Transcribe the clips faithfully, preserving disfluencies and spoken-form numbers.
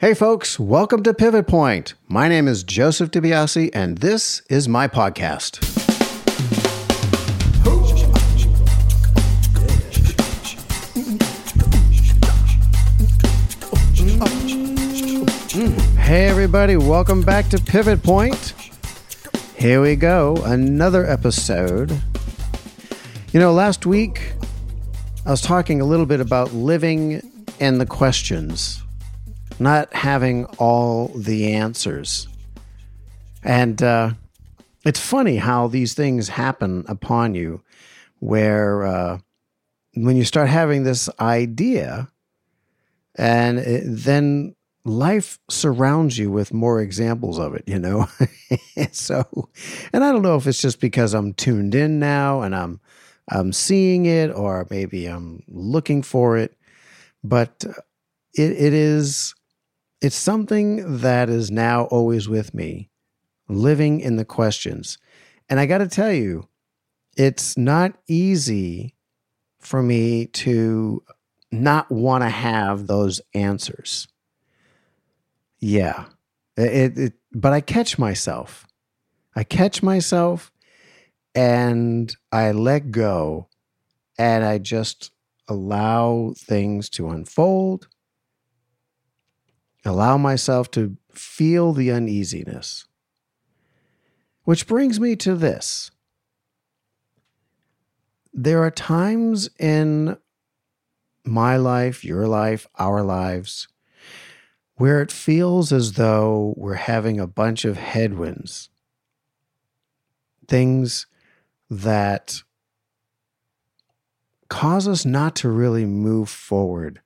Hey folks, welcome to Pivot Point. My name is Joseph DiBiase, and this is my podcast. Hey everybody, welcome back to Pivot Point. Here we go, another episode. You know, last week I was talking a little bit about living and the questions. Not having all the answers. And uh, it's funny how these things happen upon you, where uh, when you start having this idea, and it, then life surrounds you with more examples of it, you know? So, and I don't know if it's just because I'm tuned in now and I'm, I'm seeing it, or maybe I'm looking for it, but it, it is... It's something that is now always with me, living in the questions. And I got to tell you, it's not easy for me to not want to have those answers. Yeah, it, it, but I catch myself. I catch myself and I let go and I just allow things to unfold. Allow myself to feel the uneasiness. Which brings me to this. There are times in my life, your life, our lives, where it feels as though we're having a bunch of headwinds. Things that cause us not to really move forward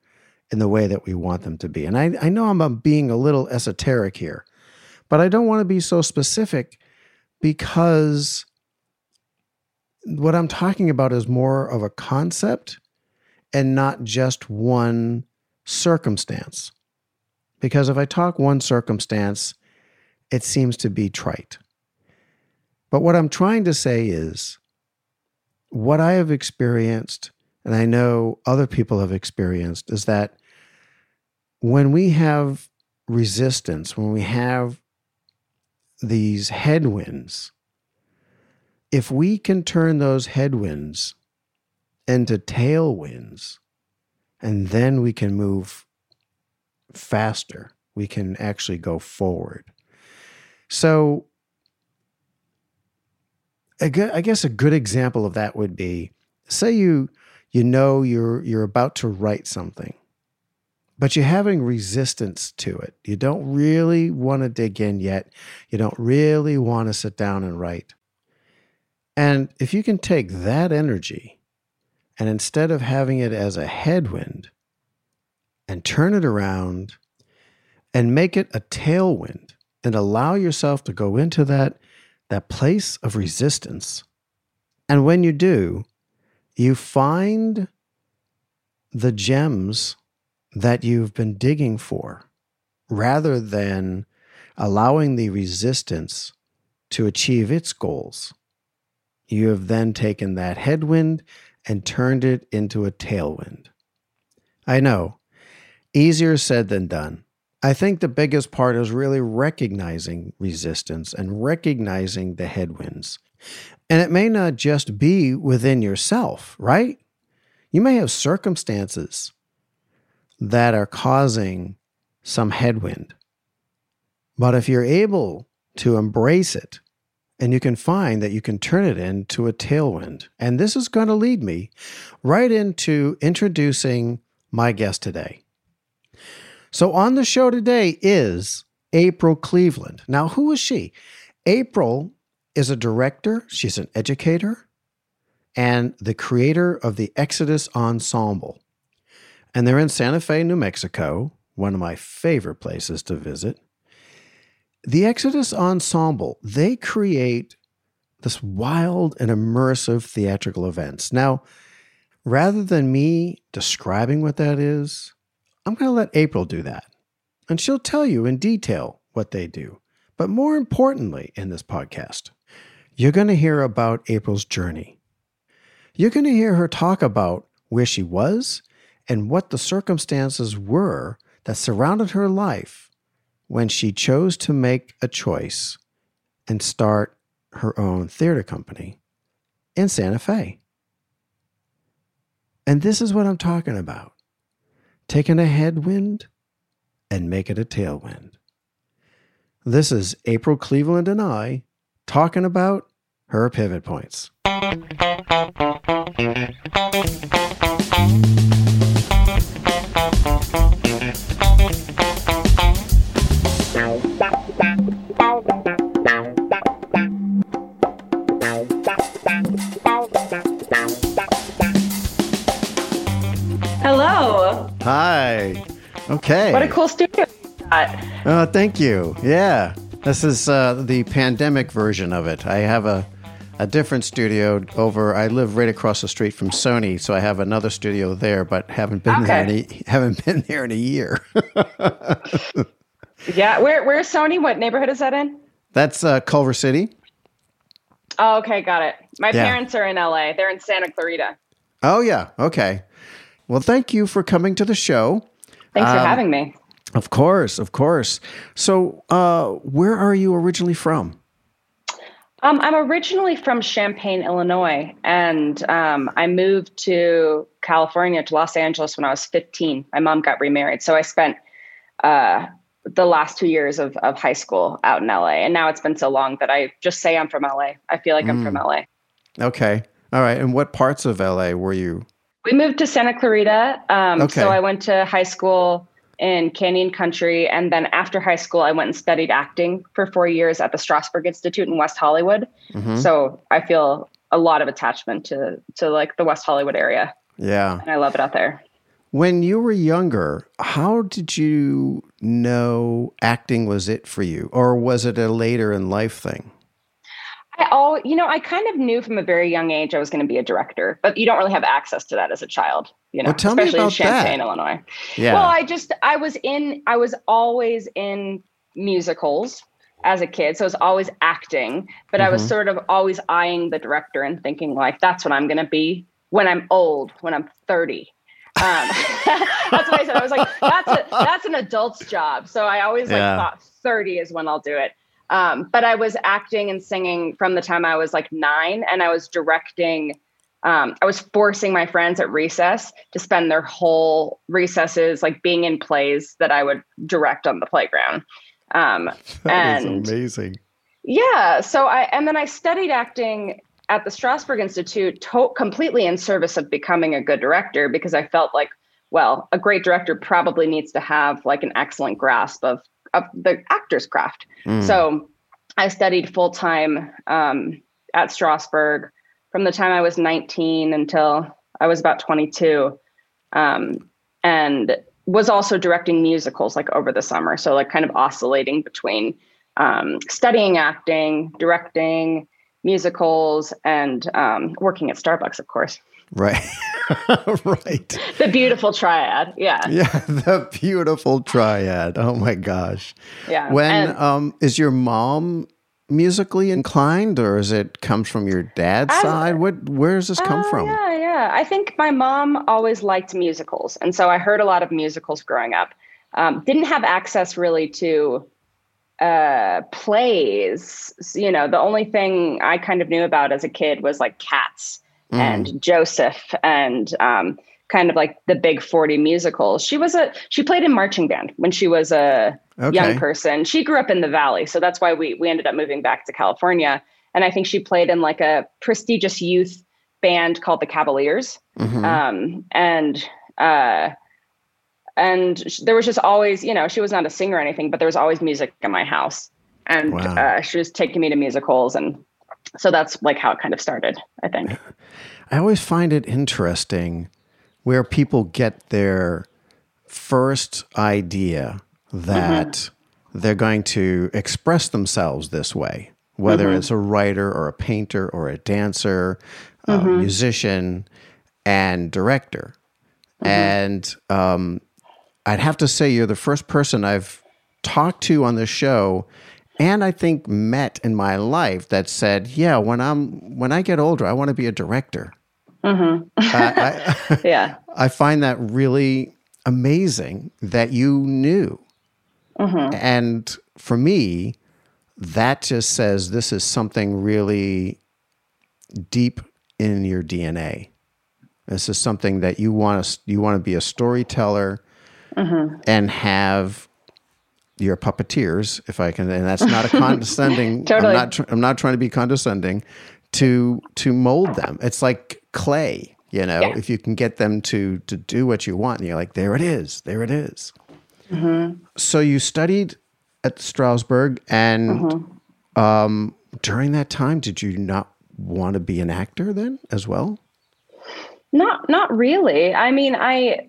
in the way that we want them to be. And I, I know I'm being a little esoteric here, but I don't want to be so specific because what I'm talking about is more of a concept and not just one circumstance. Because if I talk one circumstance, it seems to be trite. But what I'm trying to say is what I have experienced, and I know other people have experienced, is that when we have resistance, when we have these headwinds, if we can turn those headwinds into tailwinds, and then we can move faster, we can actually go forward. So a good, I guess a good example of that would be, say you you know you're you're about to write something, but you're having resistance to it. You don't really want to dig in yet. You don't really want to sit down and write. And if you can take that energy and instead of having it as a headwind and turn it around and make it a tailwind and allow yourself to go into that, that place of resistance. And when you do, you find the gems that you've been digging for, rather than allowing the resistance to achieve its goals. You have then taken that headwind and turned it into a tailwind. I know, easier said than done. I think the biggest part is really recognizing resistance and recognizing the headwinds. And it may not just be within yourself, right? You may have circumstances that are causing some headwind. But if you're able to embrace it, and you can find that you can turn it into a tailwind. And this is going to lead me right into introducing my guest today. So on the show today is April Cleveland. Now, who is she? April is a director, she's an educator, and the creator of the Exodus Ensemble. And they're in Santa Fe, New Mexico, one of my favorite places to visit. The Exodus Ensemble, they create this wild and immersive theatrical events. Now, rather than me describing what that is, I'm going to let April do that. And she'll tell you in detail what they do. But more importantly, in this podcast, you're going to hear about April's journey. You're going to hear her talk about where she was and what the circumstances were that surrounded her life when she chose to make a choice and start her own theater company in Santa Fe. And this is what I'm talking about. Taking a headwind and make it a tailwind. This is April Cleveland and I talking about her pivot points. Hello. Hi. Okay. What a cool studio you got. Uh, thank you. Yeah. This is uh, the pandemic version of it. I have a, a different studio over. I live right across the street from Sony, so I have another studio there, but haven't been okay. there in a, haven't been there in a year. Yeah. Where where's Sony? What neighborhood is that in? That's uh, Culver City. Oh, okay. Got it. My yeah. parents are in L A. They're in Santa Clarita. Oh, yeah. Okay. Well, thank you for coming to the show. Thanks um, for having me. Of course, of course. So, uh, where are you originally from? Um, I'm originally from Champaign, Illinois, and um, I moved to California, to Los Angeles when I was fifteen. My mom got remarried, so I spent uh, the last two years of, of high school out in L A, and now it's been so long that I just say I'm from L A. I feel like mm. I'm from L A. Okay. All right. And what parts of L A were you? We moved to Santa Clarita. Um, okay. So I went to high school in Canyon Country. And then after high school, I went and studied acting for four years at the Strasberg Institute in West Hollywood. Mm-hmm. So I feel a lot of attachment to, to like the West Hollywood area. Yeah. And I love it out there. When you were younger, how did you know acting was it for you? Or was it a later in life thing? I all, you know, I kind of knew from a very young age I was going to be a director, but you don't really have access to that as a child, you know, well, tell especially me about in Champaign, that. Illinois. Yeah. Well, I just, I was in, I was always in musicals as a kid. So I was always acting, but mm-hmm. I was sort of always eyeing the director and thinking like, that's what I'm going to be when I'm old, when I'm thirty. Um, that's what I said. I was like, that's a, that's an adult's job. So I always yeah. like thought thirty is when I'll do it. Um, but I was acting and singing from the time I was like nine, and I was directing, um, I was forcing my friends at recess to spend their whole recesses, like being in plays that I would direct on the playground. Um, that and is amazing. Yeah. So I, and then I studied acting at the Strasberg Institute to- completely in service of becoming a good director, because I felt like, well, a great director probably needs to have like an excellent grasp of of the actor's craft. Mm. So I studied full-time um, at Strasberg from the time I was nineteen until I was about twenty-two, um, and was also directing musicals like over the summer. So like kind of oscillating between um, studying acting, directing musicals, and um, working at Starbucks, of course. Right. Right. The beautiful triad. Yeah. Yeah. The beautiful triad. Oh my gosh. Yeah. When, and, um, is your mom musically inclined, or is it comes from your dad's I, side? What, where does this come uh, from? Yeah. Yeah. I think my mom always liked musicals. And so I heard a lot of musicals growing up. Um, didn't have access really to, uh, plays. You know, the only thing I kind of knew about as a kid was like Cats. Mm. And Joseph and um, kind of like the big forty musicals. She was a, she played in marching band when she was a okay. young person. She grew up in the Valley. So that's why we, we ended up moving back to California. And I think she played in like a prestigious youth band called the Cavaliers. Mm-hmm. Um, and, uh, and there was just always, you know, she was not a singer or anything, but there was always music in my house. And wow. uh, she was taking me to musicals, and so that's like how it kind of started, I think. I always find it interesting where people get their first idea that mm-hmm. they're going to express themselves this way, whether mm-hmm. it's a writer or a painter or a dancer, mm-hmm. a musician, and director. Mm-hmm. And um, I'd have to say you're the first person I've talked to on this show and I think met in my life that said, yeah, when I'm when I get older, I want to be a director. Mm-hmm. uh, I, yeah, I find that really amazing that you knew. Mm-hmm. And for me, that just says this is something really deep in your D N A. This is something that you want to, you want to be a storyteller mm-hmm. and have your puppeteers, if I can, and that's not a condescending, totally. I'm not, tr- I'm not trying to be condescending to, to mold them. It's like clay, you know, yeah. if you can get them to, to do what you want and you're like, there it is, there it is. Mm-hmm. So you studied at Strasberg and mm-hmm. um, during that time, did you not want to be an actor then as well? Not, not really. I mean, I,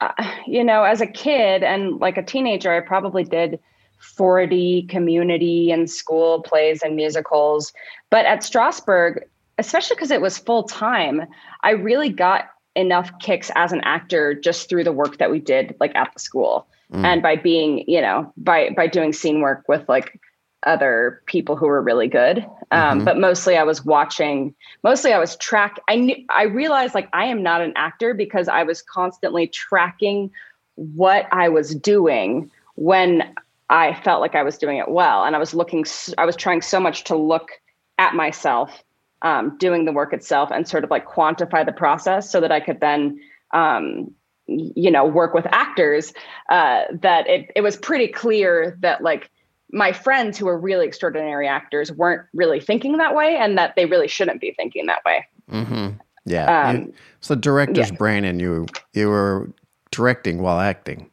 uh, you know, as a kid and like a teenager, I probably did forty community and school plays and musicals, but at Strasberg, especially because it was full time, I really got enough kicks as an actor just through the work that we did like at the school mm. and by being, you know, by, by doing scene work with like other people who were really good. Um, mm-hmm. But mostly I was watching, mostly I was track. I knew, I realized like I am not an actor because I was constantly tracking what I was doing when I felt like I was doing it well. And I was looking, I was trying so much to look at myself um, doing the work itself and sort of like quantify the process so that I could then, um, you know, work with actors uh, that it, it was pretty clear that like, my friends who are really extraordinary actors weren't really thinking that way and that they really shouldn't be thinking that way. Mm-hmm. Yeah. Um, you, it's the director's yeah. brain and you, you were directing while acting.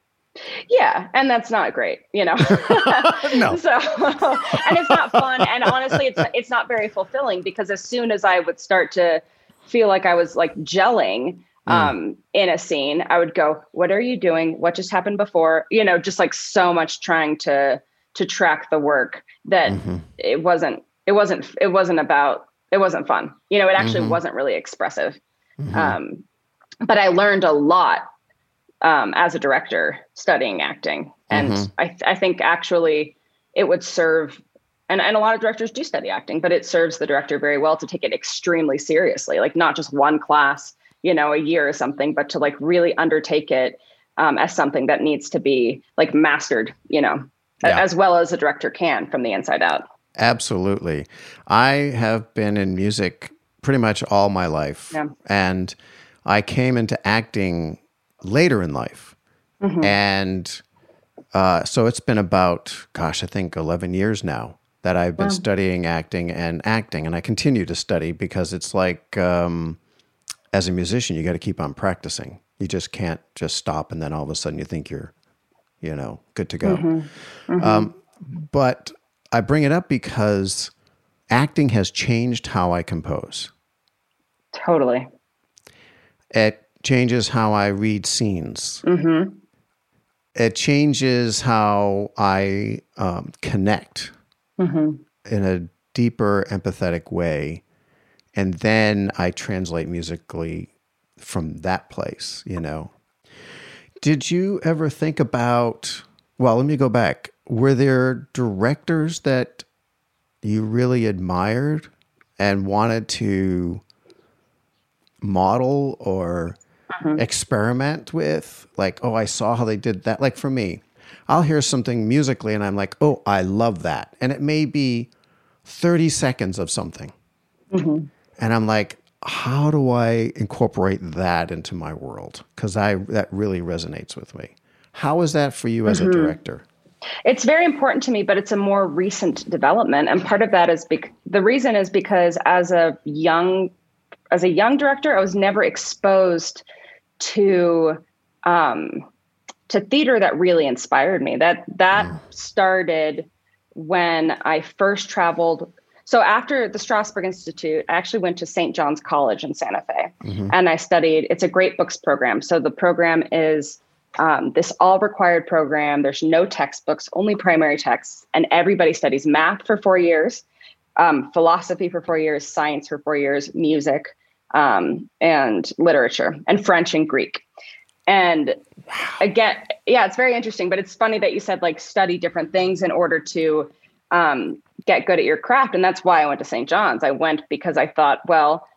Yeah. And that's not great, you know? No. So, and it's not fun. And honestly, it's, it's not very fulfilling because as soon as I would start to feel like I was like gelling, Mm. Um, in a scene, I would go, what are you doing? What just happened before? You know, just like so much trying to, to track the work that mm-hmm. it wasn't, it wasn't, it wasn't about, it wasn't fun. You know, it actually mm-hmm. wasn't really expressive. Mm-hmm. Um, but I learned a lot um, as a director studying acting. And mm-hmm. I, th- I think actually it would serve, and, and a lot of directors do study acting, but it serves the director very well to take it extremely seriously. Like not just one class, you know, a year or something, but to like really undertake it um, as something that needs to be like mastered, you know, Yeah. as well as a director can from the inside out. Absolutely. I have been in music pretty much all my life. Yeah. And I came into acting later in life. Mm-hmm. And uh, so it's been about, gosh, I think eleven years now that I've been yeah. studying acting and acting. And I continue to study because it's like, um, as a musician, you got to keep on practicing. You just can't just stop and then all of a sudden you think you're you know, good to go. Mm-hmm. Mm-hmm. Um, but I bring it up because acting has changed how I compose. Totally. It changes how I read scenes. Mm-hmm. It changes how I um, connect mm-hmm. in a deeper, empathetic way. And then I translate musically from that place, you know. Did you ever think about, well, let me go back. Were there directors that you really admired and wanted to model or mm-hmm. experiment with? Like, oh, I saw how they did that. Like for me, I'll hear something musically and I'm like, oh, I love that. And it may be thirty seconds of something. Mm-hmm. And I'm like, how do I incorporate that into my world? Because I that really resonates with me. How is that for you as mm-hmm. a director? It's very important to me, but it's a more recent development, and part of that is bec- the reason is because as a young as a young director, I was never exposed to um, to theater that really inspired me. That that mm. started when I first traveled. So after the Strasberg Institute, I actually went to Saint John's College in Santa Fe mm-hmm. and I studied, it's a great books program. So the program is um, this all required program. There's no textbooks, only primary texts. And everybody studies math for four years, um, philosophy for four years, science for four years, music um, and literature and French and Greek. And again, yeah, it's very interesting, but it's funny that you said like study different things in order to um, get good at your craft. And that's why I went to Saint John's. I went because I thought, well,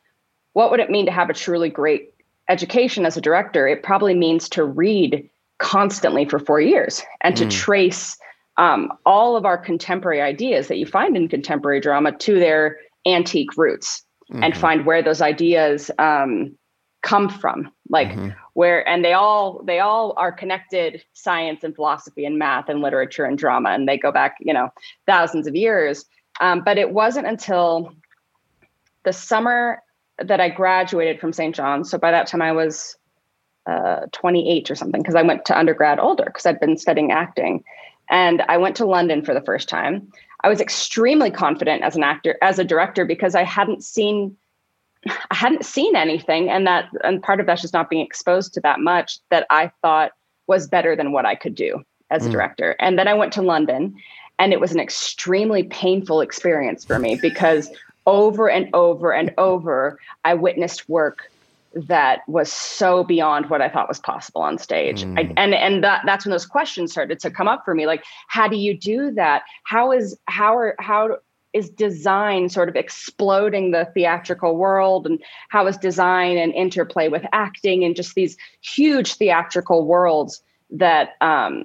what would it mean to have a truly great education as a director, it probably means to read constantly for four years and to mm. trace um, all of our contemporary ideas that you find in contemporary drama to their antique roots mm-hmm. and find where those ideas um, come from, like mm-hmm. where, and they all, they all are connected, science and philosophy and math and literature and drama. And they go back, you know, thousands of years. Um, but it wasn't until the summer that I graduated from Saint John's. So by that time I was uh, twenty-eight or something, because I went to undergrad older because I'd been studying acting. And I went to London for the first time. I was extremely confident as an actor, as a director, because I hadn't seen, I hadn't seen anything. And that, and part of that's just not being exposed to that much that I thought was better than what I could do as mm. a director. And then I went to London, and it was an extremely painful experience for me because over and over and over, I witnessed work that was so beyond what I thought was possible on stage. Mm. I, and and that, that's when those questions started to come up for me. Like, how do you do that? How is how are, how is design sort of exploding the theatrical world? And how is design and interplay with acting and just these huge theatrical worlds that um,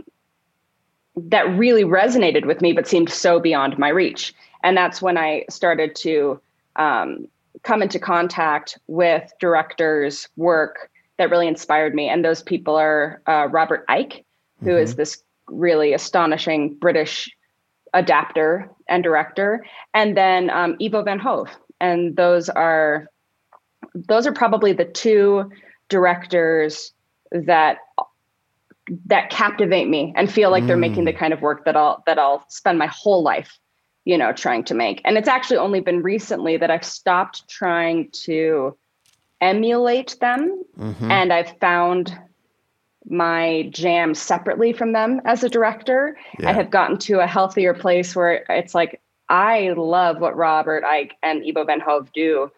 that really resonated with me, but seemed so beyond my reach. And that's when I started to um, come into contact with directors' work that really inspired me. And those people are uh, Robert Icke, who mm-hmm. is this really astonishing British adapter and director, and then um, Ivo van Hove. And those are those are probably the two directors that that captivate me and feel like mm. they're making the kind of work that I'll that I'll spend my whole life, you know, trying to make. And it's actually only been recently that I've stopped trying to emulate them. Mm-hmm. And I've found my jam separately from them as a director. Yeah. I have gotten to a healthier place where it's like, I love what Robert Icke and Ivo van Hove do.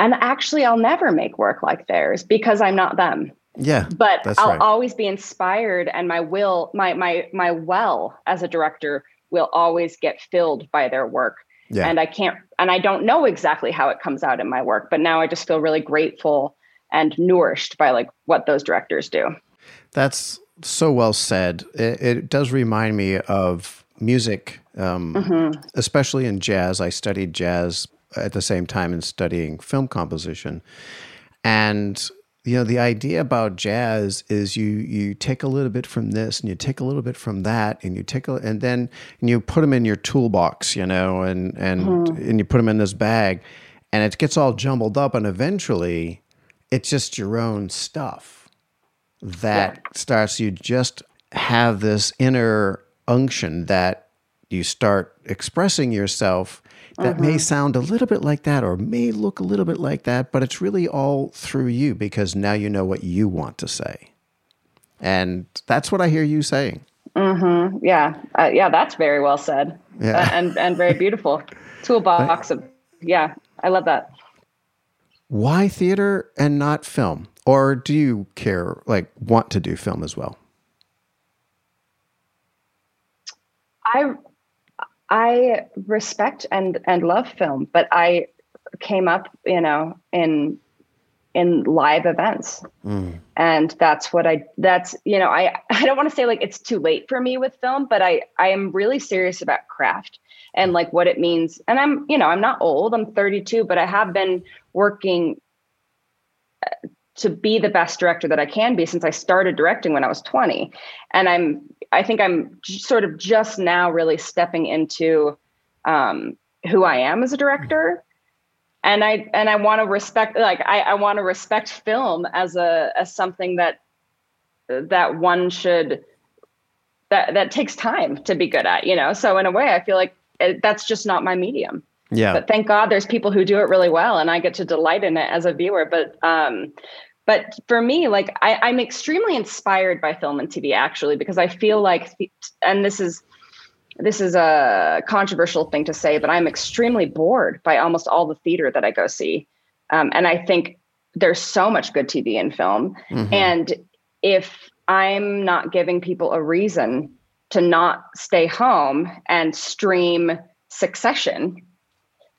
And actually, I'll never make work like theirs because I'm not them. Yeah, but I'll right. always be inspired, and my will, my my my well as a director will always get filled by their work. Yeah. And I can't, and I don't know exactly how it comes out in my work, but now I just feel really grateful and nourished by like what those directors do. That's so well said. It, it does remind me of music, um, mm-hmm. especially in jazz. I studied jazz at the same time in studying film composition. And you know, the idea about jazz is you you take a little bit from this and you take a little bit from that and you take a, and then and you put them in your toolbox, you know, and and mm-hmm. and you put them in this bag, and it gets all jumbled up, and eventually it's just your own stuff that yeah. starts. You just have this inner unction that you start expressing yourself. That mm-hmm. may sound a little bit like that or may look a little bit like that, but it's really all through you because now you know what you want to say. And that's what I hear you saying. Mm-hmm. Yeah. Uh, yeah, that's very well said. Yeah. Uh, and, and very beautiful. Toolbox. Of, yeah, I love that. Why theater and not film? Or do you care, like, want to do film as well? I... I respect and, and love film, but I came up, you know, in, in live events. Mm. And that's what I, that's, you know, I, I don't want to say like, it's too late for me with film, but I, I am really serious about craft and like what it means. And I'm, you know, I'm not old, I'm thirty-two, but I have been working to be the best director that I can be since I started directing when I was twenty. And I'm, I think I'm sort of just now really stepping into um, who I am as a director, and I and I want to respect like I, I want to respect film as a as something that that one should that that takes time to be good at, you know. So in a way, I feel like it, that's just not my medium. Yeah. But thank God there's people who do it really well, and I get to delight in it as a viewer. But um, But for me, like I, I'm extremely inspired by film and T V, actually, because I feel like, and this is this is a controversial thing to say, but I'm extremely bored by almost all the theater that I go see. Um, and I think there's so much good T V and film. Mm-hmm. And if I'm not giving people a reason to not stay home and stream Succession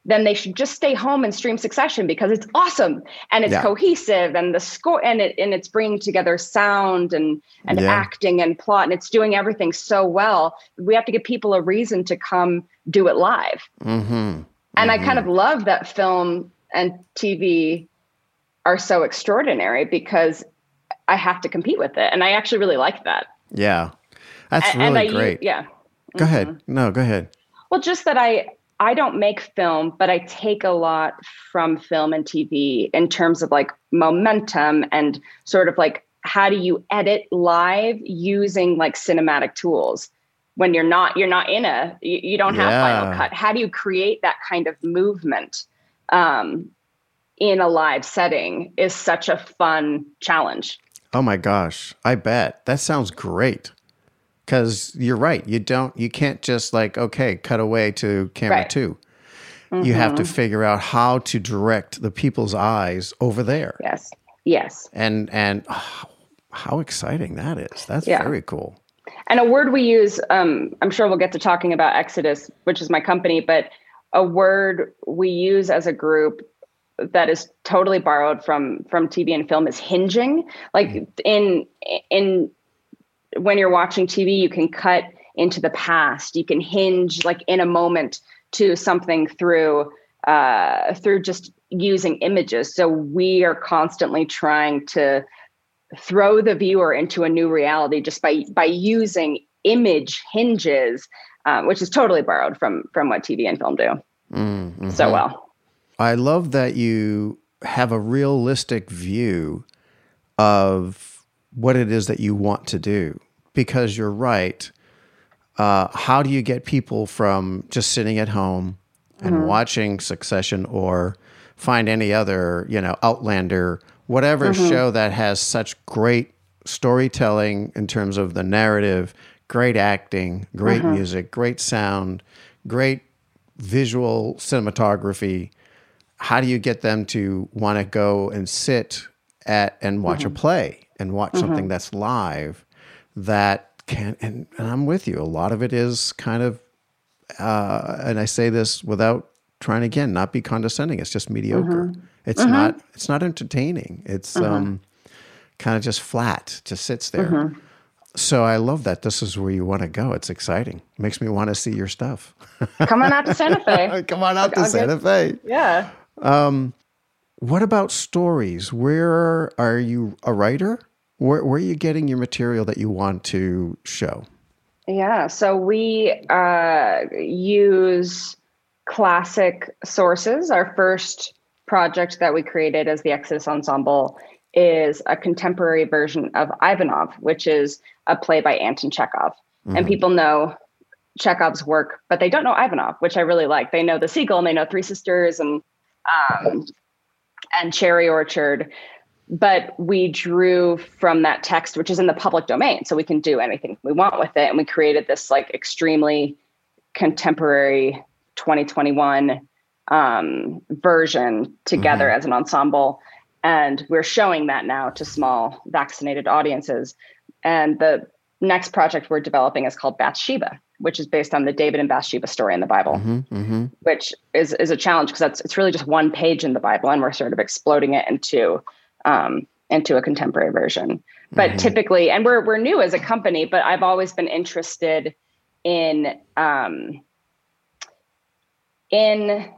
then they should just stay home and stream Succession because it's awesome and it's yeah. cohesive and the score and it and it's bringing together sound and and yeah. acting and plot and it's doing everything so well. We have to give people a reason to come do it live. Mm-hmm. And mm-hmm. I kind of love that film and T V are so extraordinary because I have to compete with it, and I actually really like that. Yeah, that's really and I, great. Yeah, go mm-hmm. ahead. No, go ahead. Well, just that I. I don't make film, but I take a lot from film and T V in terms of like momentum and sort of like, how do you edit live using like cinematic tools when you're not, you're not in a, you, you don't have yeah. Final Cut. How do you create that kind of movement um, in a live setting is such a fun challenge. Oh my gosh. I bet. That sounds great. Because you're right, you don't, you can't just like, okay, cut away to camera right. two. Mm-hmm. You have to figure out how to direct the people's eyes over there. Yes, yes. And and oh, how exciting that is! That's yeah. very cool. And a word we use, um, I'm sure we'll get to talking about Exodus, which is my company, but a word we use as a group that is totally borrowed from from T V and film is hinging. Like mm-hmm. in in. When you're watching T V, you can cut into the past. You can hinge like in a moment to something through uh, through just using images. So we are constantly trying to throw the viewer into a new reality just by by using image hinges, uh, which is totally borrowed from from what T V and film do mm-hmm. so well. I love that you have a realistic view of what it is that you want to do, because you're right. Uh, how do you get people from just sitting at home and mm-hmm. watching Succession or find any other, you know, Outlander, whatever mm-hmm. show that has such great storytelling in terms of the narrative, great acting, great mm-hmm. music, great sound, great visual cinematography. How do you get them to want to go and sit at and watch mm-hmm. a play? And watch mm-hmm. something that's live that can, and, and I'm with you. A lot of it is kind of, uh, and I say this without trying again, not be condescending. It's just mediocre. Mm-hmm. It's mm-hmm. not, it's not entertaining. It's mm-hmm. um, kind of just flat, just sits there. Mm-hmm. So I love that this is where you want to go. It's exciting. It makes me want to see your stuff. Come on out to Santa Fe. Come on out I'll, to I'll Santa get, Fe. Yeah. Um, what about stories? Where are you a writer? Where, where are you getting your material that you want to show? Yeah, so we uh, use classic sources. Our first project that we created as the Exodus Ensemble is a contemporary version of Ivanov, which is a play by Anton Chekhov. Mm-hmm. And people know Chekhov's work, but they don't know Ivanov, which I really like. They know The Seagull and they know Three Sisters and um, and Cherry Orchard. But we drew from that text, which is in the public domain, so we can do anything we want with it. And we created this like extremely contemporary twenty twenty-one um, version together mm-hmm. as an ensemble. And we're showing that now to small vaccinated audiences. And the next project we're developing is called Bathsheba, which is based on the David and Bathsheba story in the Bible, mm-hmm, mm-hmm. which is, is a challenge because that's it's really just one page in the Bible, and we're sort of exploding it into Um, into a contemporary version. But mm-hmm. typically, and we're we're new as a company, but I've always been interested in um, in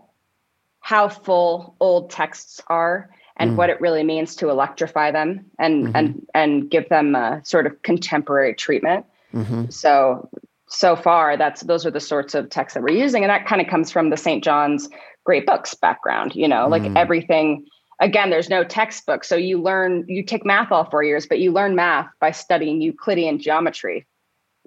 how full old texts are and mm-hmm. what it really means to electrify them and mm-hmm. and and give them a sort of contemporary treatment. Mm-hmm. So so far, that's those are the sorts of texts that we're using, and that kind of comes from the Saint John's Great Books background. You know, like mm-hmm. everything. Again, there's no textbook. So you learn, you take math all four years, but you learn math by studying Euclidean geometry,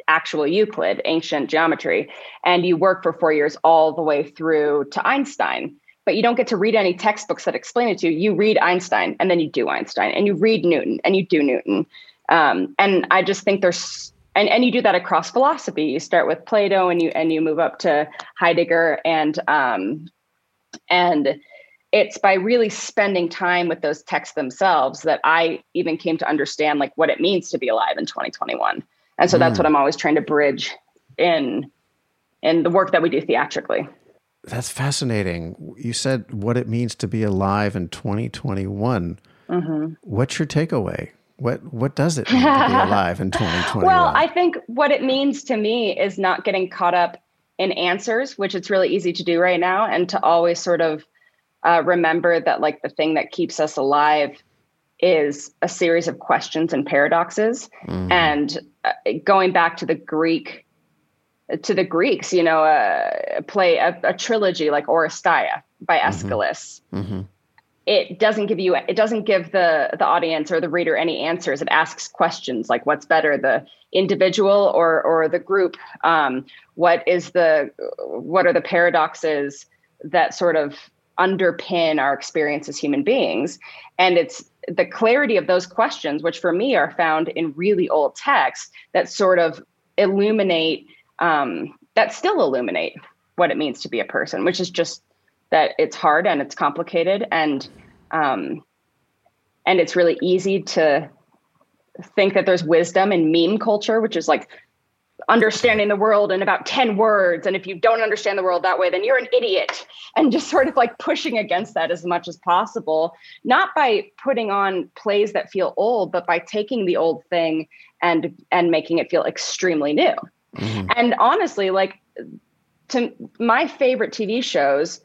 actual Euclid, ancient geometry. And you work for four years all the way through to Einstein, but you don't get to read any textbooks that explain it to you. You read Einstein and then you do Einstein and you read Newton and you do Newton. Um, and I just think there's, and, and you do that across philosophy. You start with Plato and you, and you move up to Heidegger and, um, and, it's by really spending time with those texts themselves that I even came to understand like what it means to be alive in twenty twenty-one. And so mm. that's what I'm always trying to bridge in, in the work that we do theatrically. That's fascinating. You said what it means to be alive in twenty twenty-one. Mm-hmm. What's your takeaway? What what does it mean to be alive in twenty twenty-one? Well, I think what it means to me is not getting caught up in answers, which it's really easy to do right now, and to always sort of uh, remember that, like, the thing that keeps us alive is a series of questions and paradoxes. Mm. And uh, going back to the Greek, to the Greeks, you know, uh, play a, a trilogy like Oresteia by Aeschylus. Mm-hmm. Mm-hmm. It doesn't give you, it doesn't give the the audience or the reader any answers. It asks questions like, what's better, the individual or or the group? Um, what is the, what are the paradoxes that sort of underpin our experience as human beings? And it's the clarity of those questions, which for me are found in really old texts, that sort of illuminate, um, that still illuminate what it means to be a person, which is just that it's hard and it's complicated, and um, and it's really easy to think that there's wisdom in meme culture, which is like understanding the world in about ten words. And if you don't understand the world that way, then you're an idiot. And just sort of like pushing against that as much as possible, not by putting on plays that feel old, but by taking the old thing and and making it feel extremely new. Mm-hmm. And honestly, like, to my favorite T V shows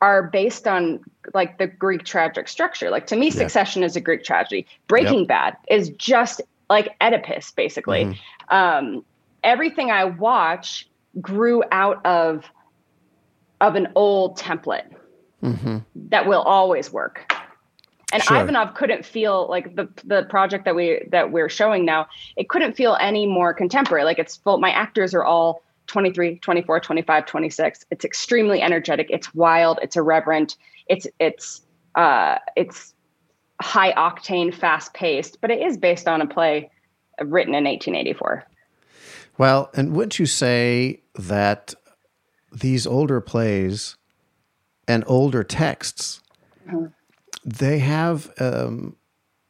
are based on like the Greek tragic structure. Like, to me, Succession yes. is a Greek tragedy. Breaking yep. Bad is just like Oedipus, basically. Mm-hmm. Um, everything I watch grew out of, of an old template mm-hmm. that will always work. And sure. Ivanov couldn't feel like the the project that we that we're showing now, it couldn't feel any more contemporary. Like, it's full, my actors are all twenty-three, twenty-four, twenty-five, twenty-six. It's extremely energetic. It's wild. It's irreverent. It's, it's, uh, it's high octane, fast paced, but it is based on a play written in eighteen eighty-four. Well, and wouldn't you say that these older plays and older texts, mm-hmm. they have, um,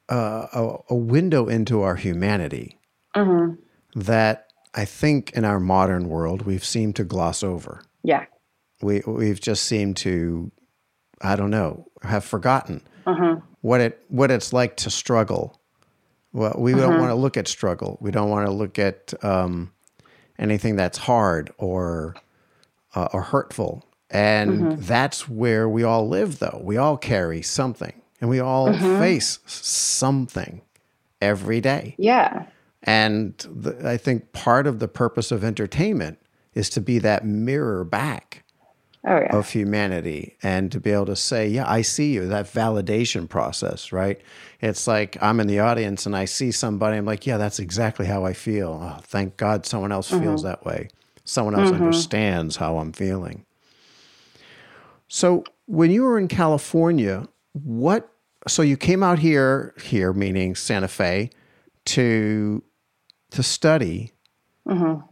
uh, a, a window into our humanity mm-hmm. that, I think in our modern world, we've seemed to gloss over. Yeah. We, we've just seemed to, I don't know, have forgotten uh-huh. what it what it's like to struggle. Well, we uh-huh. don't want to look at struggle. We don't want to look at um, anything that's hard or, uh, or hurtful. And uh-huh. that's where we all live, though. We all carry something, and we all uh-huh. face something every day. Yeah. And the, I think part of the purpose of entertainment is to be that mirror back oh, yeah. of humanity, and to be able to say, yeah, I see you, that validation process, right? It's like, I'm in the audience and I see somebody, I'm like, yeah, that's exactly how I feel. Oh, thank God someone else mm-hmm. feels that way. Someone else mm-hmm. understands how I'm feeling. So when you were in California, what, so you came out here, here meaning Santa Fe, to to study, mm-hmm.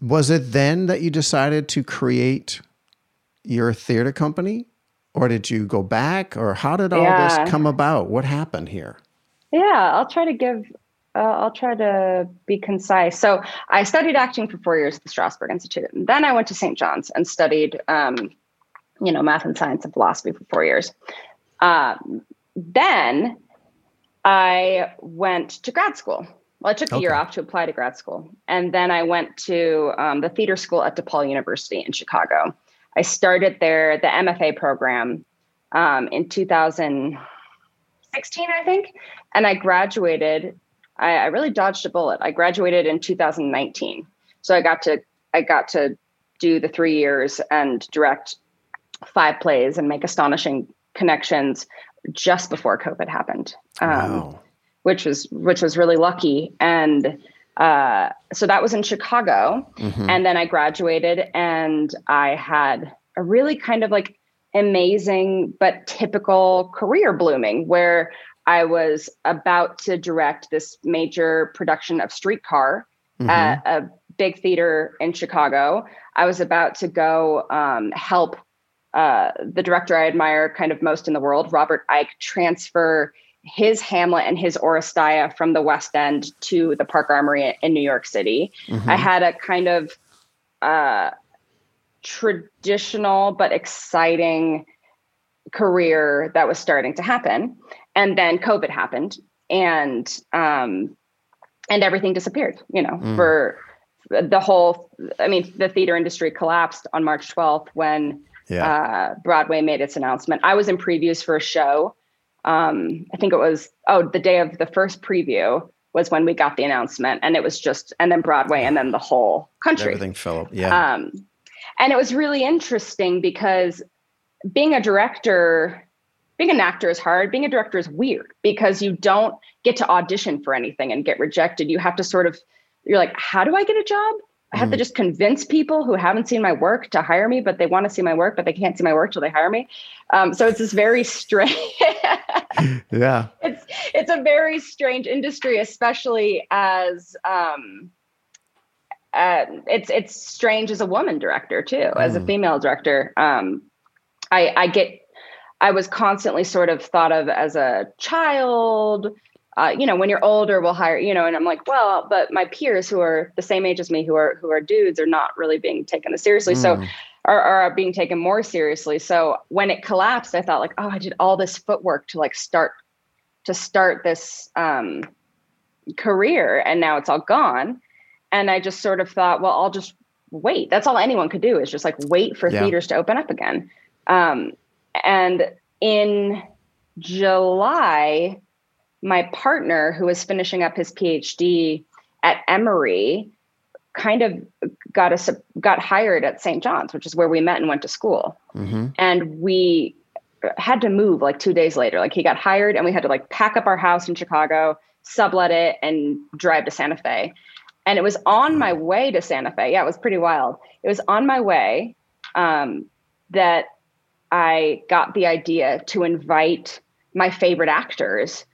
was it then that you decided to create your theater company? Or did you go back? Or how did all yeah. this come about? What happened here? Yeah, I'll try to give, uh, I'll try to be concise. So I studied acting for four years at the Strasberg Institute. And then I went to Saint John's and studied, um, you know, math and science and philosophy for four years. Uh, then I went to grad school. Well, I took a okay. year off to apply to grad school. And then I went to um, the theater school at DePaul University in Chicago. I started there, the M F A program, um, in two thousand sixteen, I think. And I graduated, I, I really dodged a bullet. I graduated in two thousand nineteen. So I got to, I got to do the three years and direct five plays and make astonishing connections just before COVID happened, um, wow. which was, which was really lucky. And, uh, so that was in Chicago. Mm-hmm. And then I graduated, and I had a really kind of like amazing, but typical career blooming, where I was about to direct this major production of Streetcar mm-hmm. at a big theater in Chicago. I was about to go, um, help, Uh, the director I admire kind of most in the world, Robert Icke, transfer his Hamlet and his Oresteia from the West End to the Park Armory in New York City. Mm-hmm. I had a kind of uh, traditional but exciting career that was starting to happen. And then COVID happened, and um, and everything disappeared, you know, mm. for the whole, I mean, the theater industry collapsed on March twelfth when yeah. uh, Broadway made its announcement. I was in previews for a show. Um, I think it was, oh, the day of the first preview was when we got the announcement, and it was just, and then Broadway and then the whole country. Everything fell, yeah. Um, and it was really interesting because being a director, being an actor is hard. Being a director is weird because you don't get to audition for anything and get rejected. You have to sort of, you're like, how do I get a job? I have mm. to just convince people who haven't seen my work to hire me, but they want to see my work, but they can't see my work till they hire me. Um, so it's this very strange. yeah. It's it's a very strange industry, especially as um, uh, it's it's strange as a woman director too, mm. as a female director. Um, I I get I was constantly sort of thought of as a child. Uh, you know, when you're older, we'll hire, you know, and I'm like, well, but my peers who are the same age as me, who are, who are dudes, are not really being taken as seriously. Mm. So, or are being taken more seriously. So when it collapsed, I thought like, oh, I did all this footwork to like start, to start this um, career, and now it's all gone. And I just sort of thought, well, I'll just wait. That's all anyone could do, is just like wait for yeah. theaters to open up again. Um, and in July, my partner, who was finishing up his PhD at Emory, kind of got us got hired at Saint John's, which is where we met and went to school. Mm-hmm. And we had to move like two days later. Like, he got hired, and we had to like pack up our house in Chicago, sublet it, and drive to Santa Fe. And it was on my way to Santa Fe. Yeah, it was pretty wild. It was on my way um, that I got the idea to invite my favorite actors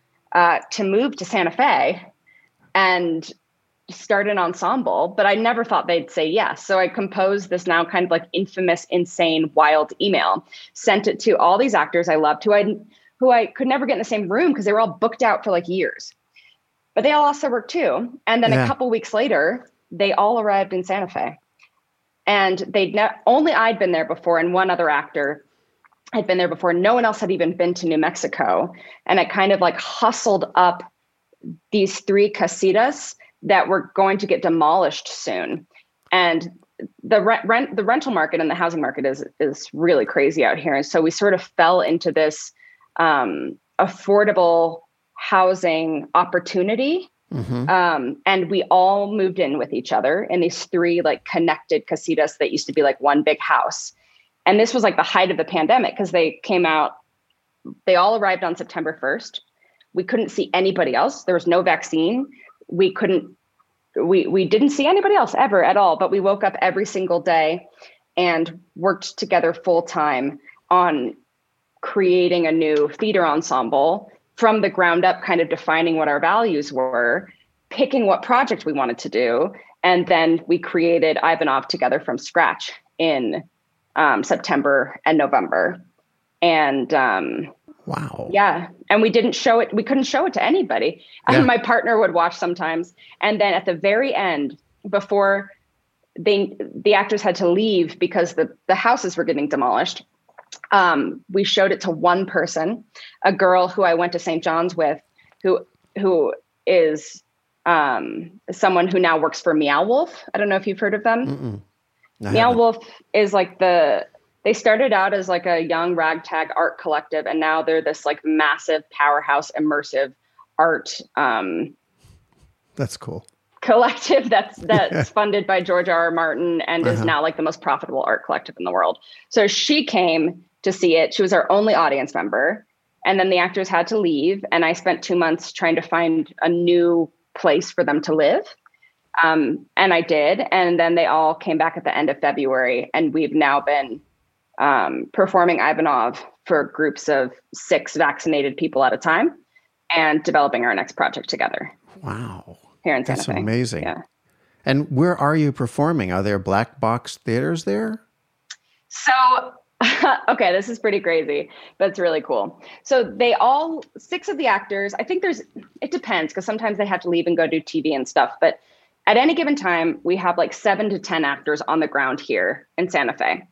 Uh, to move to Santa Fe and start an ensemble, but I never thought they'd say yes. So I composed this now kind of like infamous, insane, wild email, sent it to all these actors I loved who I who I could never get in the same room because they were all booked out for like years. But they all lost their work too. And then yeah. a couple weeks later, they all arrived in Santa Fe. And they'd ne- only I'd been there before, and one other actor I'd been there before. No one else had even been to New Mexico. And I kind of like hustled up these three casitas that were going to get demolished soon. And the rent, rent the rental market and the housing market is, is really crazy out here. And so we sort of fell into this um, affordable housing opportunity. Mm-hmm. Um, and we all moved in with each other in these three like connected casitas that used to be like one big house. And this was like the height of the pandemic, because they came out, they all arrived on September first. We couldn't see anybody else. There was no vaccine. We couldn't, we we didn't see anybody else ever at all, but we woke up every single day and worked together full time on creating a new theater ensemble from the ground up, kind of defining what our values were, picking what project we wanted to do. And then we created Ivanov together from scratch in Um, September and November. And um, wow. Yeah. And we didn't show it. We couldn't show it to anybody. Yeah. And my partner would watch sometimes. And then at the very end, before they, the actors had to leave because the, the houses were getting demolished, um, we showed it to one person, a girl who I went to Saint John's with, who who is um, someone who now works for Meow Wolf. I don't know if you've heard of them. Mm-mm. Meow Wolf is like the, they started out as like a young ragtag art collective, and now they're this like massive powerhouse immersive art. Um, that's cool. Collective that's that's funded by George R. R. Martin, and uh-huh. is now like the most profitable art collective in the world. So she came to see it. She was our only audience member. And then the actors had to leave. And I spent two months trying to find a new place for them to live. Um, and I did. And then they all came back at the end of February, and we've now been um, performing Ivanov for groups of six vaccinated people at a time and developing our next project together. Wow. Here in Santa That's Fe. Amazing. Yeah. And where are you performing? Are there black box theaters there? So, okay, this is pretty crazy, but it's really cool. So they all, six of the actors, I think there's, it depends, because sometimes they have to leave and go do T V and stuff, but At any given time, we have like seven to ten actors on the ground here in Santa Fe.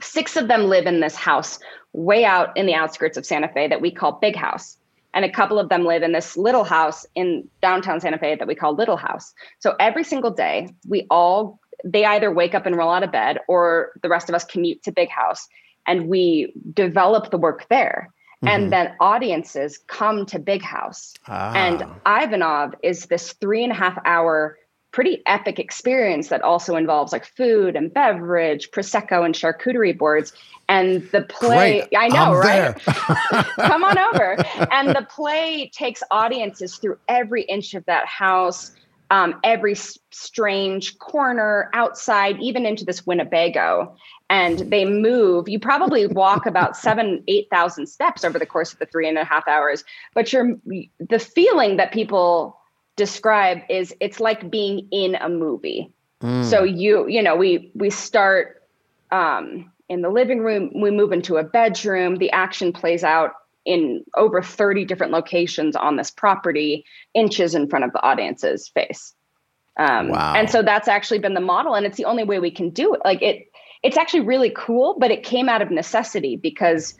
Six of them live in this house way out in the outskirts of Santa Fe that we call Big House. And a couple of them live in this little house in downtown Santa Fe that we call Little House. So every single day, we all, they either wake up and roll out of bed, or the rest of us commute to Big House and we develop the work there. Mm-hmm. And then audiences come to Big House. Ah. And Ivanov is this three and a half hour pretty epic experience that also involves like food and beverage, Prosecco and charcuterie boards. And the play, great. I know, I'm right? Come on over. And the play takes audiences through every inch of that house, um, every s- strange corner outside, even into this Winnebago. And they move, you probably walk about seven, eight thousand steps over the course of the three and a half hours. But you're, the feeling that people describe is it's like being in a movie. Mm. So you, you know, we, we start um, in the living room, we move into a bedroom, the action plays out in over thirty different locations on this property, inches in front of the audience's face. Um, wow. And so that's actually been the model, and it's the only way we can do it. Like it, it's actually really cool, but it came out of necessity because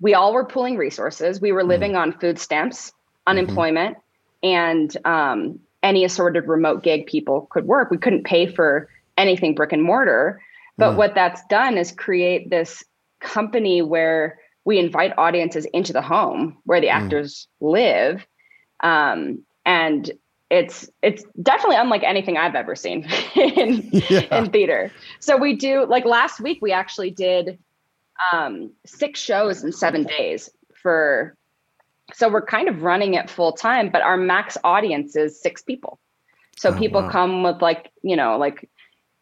we all were pooling resources. We were living mm. on food stamps, unemployment, mm-hmm. and um, any assorted remote gig people could work. We couldn't pay for anything brick and mortar. But mm. what that's done is create this company where we invite audiences into the home where the actors mm. live. Um, and it's it's definitely unlike anything I've ever seen in, yeah. in theater. So we do, like last week, we actually did um, six shows in seven days for... So we're kind of running it full time, but our max audience is six people. So oh, people wow. come with like, you know, like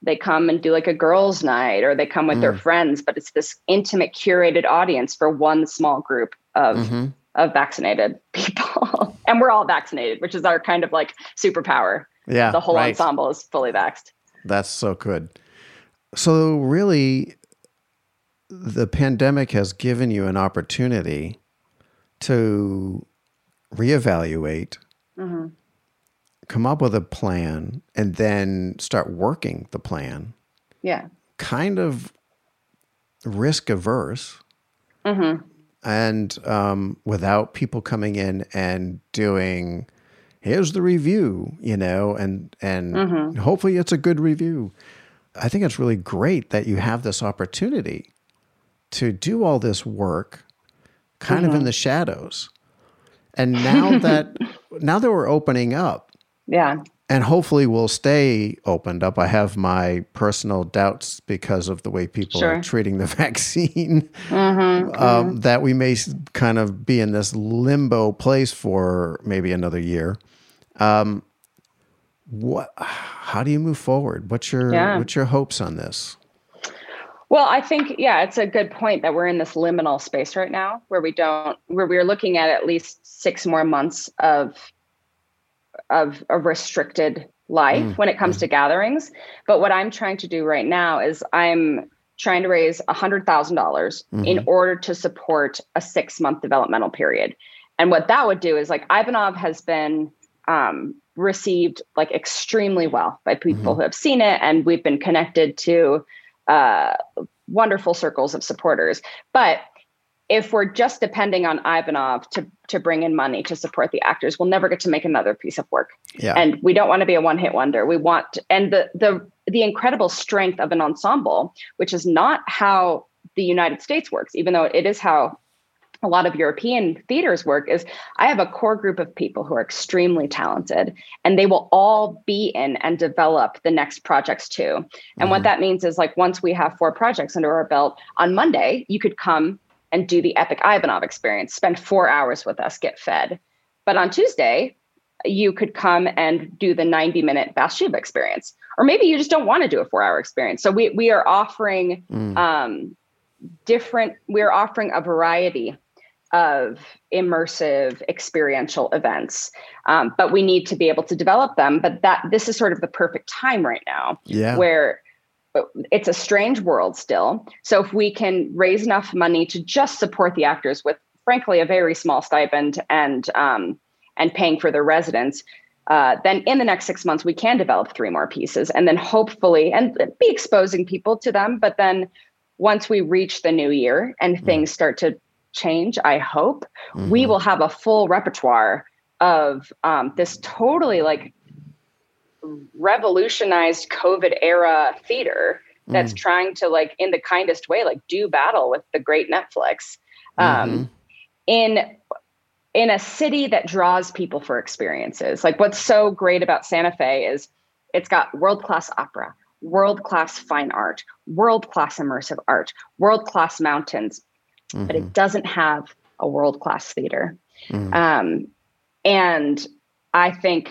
they come and do like a girls' night, or they come with mm. their friends, but it's this intimate curated audience for one small group of, mm-hmm. of vaccinated people. And we're all vaccinated, which is our kind of like superpower. Yeah. The whole right. ensemble is fully vaxxed. That's so good. So really the pandemic has given you an opportunity to reevaluate, mm-hmm. come up with a plan, and then start working the plan. Yeah. Kind of risk averse. Mm-hmm. And um, without people coming in and doing, here's the review, you know, and, and mm-hmm. hopefully it's a good review. I think it's really great that you have this opportunity to do all this work kind mm-hmm. of in the shadows. And now that now that we're opening up, yeah, and hopefully we'll stay opened up. I have my personal doubts because of the way people sure. are treating the vaccine, mm-hmm. um, yeah. that we may kind of be in this limbo place for maybe another year. Um, what? How do you move forward? What's your yeah. what's your hopes on this? Well, I think, yeah, it's a good point that we're in this liminal space right now where we don't, where we're looking at at least six more months of, of a restricted life mm. when it comes mm. to gatherings. But what I'm trying to do right now is I'm trying to raise one hundred thousand dollars mm-hmm. in order to support a six month developmental period. And what that would do is like Ivanov has been um, received like extremely well by people mm-hmm. who have seen it. And we've been connected to Uh, wonderful circles of supporters. But if we're just depending on Ivanov to, to bring in money to support the actors, we'll never get to make another piece of work. Yeah. And we don't want to be a one-hit wonder. We want, and the, the, the incredible strength of an ensemble, which is not how the United States works, even though it is how a lot of European theaters work, is I have a core group of people who are extremely talented, and they will all be in and develop the next projects too. And mm-hmm. what that means is like, once we have four projects under our belt, on Monday, you could come and do the epic Ivanov experience, spend four hours with us, get fed. But on Tuesday, you could come and do the ninety minute Bathsheba experience, or maybe you just don't want to do a four hour experience. So we, we are offering, mm. um, different, we're offering a variety of immersive experiential events, um, but we need to be able to develop them. But that this is sort of the perfect time right now, yeah. where it's a strange world still. So if we can raise enough money to just support the actors with, frankly, a very small stipend and um, and paying for their residence, Uh, then in the next six months, we can develop three more pieces and then hopefully, and be exposing people to them. But then once we reach the new year and mm. things start to change, I hope, mm-hmm. we will have a full repertoire of um, this totally like revolutionized COVID era theater that's mm. trying to, like, in the kindest way, like do battle with the great Netflix um, mm-hmm. in in a city that draws people for experiences. Like, what's so great about Santa Fe is it's got world-class opera, world-class fine art, world-class immersive art, world-class mountains, mm-hmm. but it doesn't have a world-class theater. Mm-hmm. Um, and I think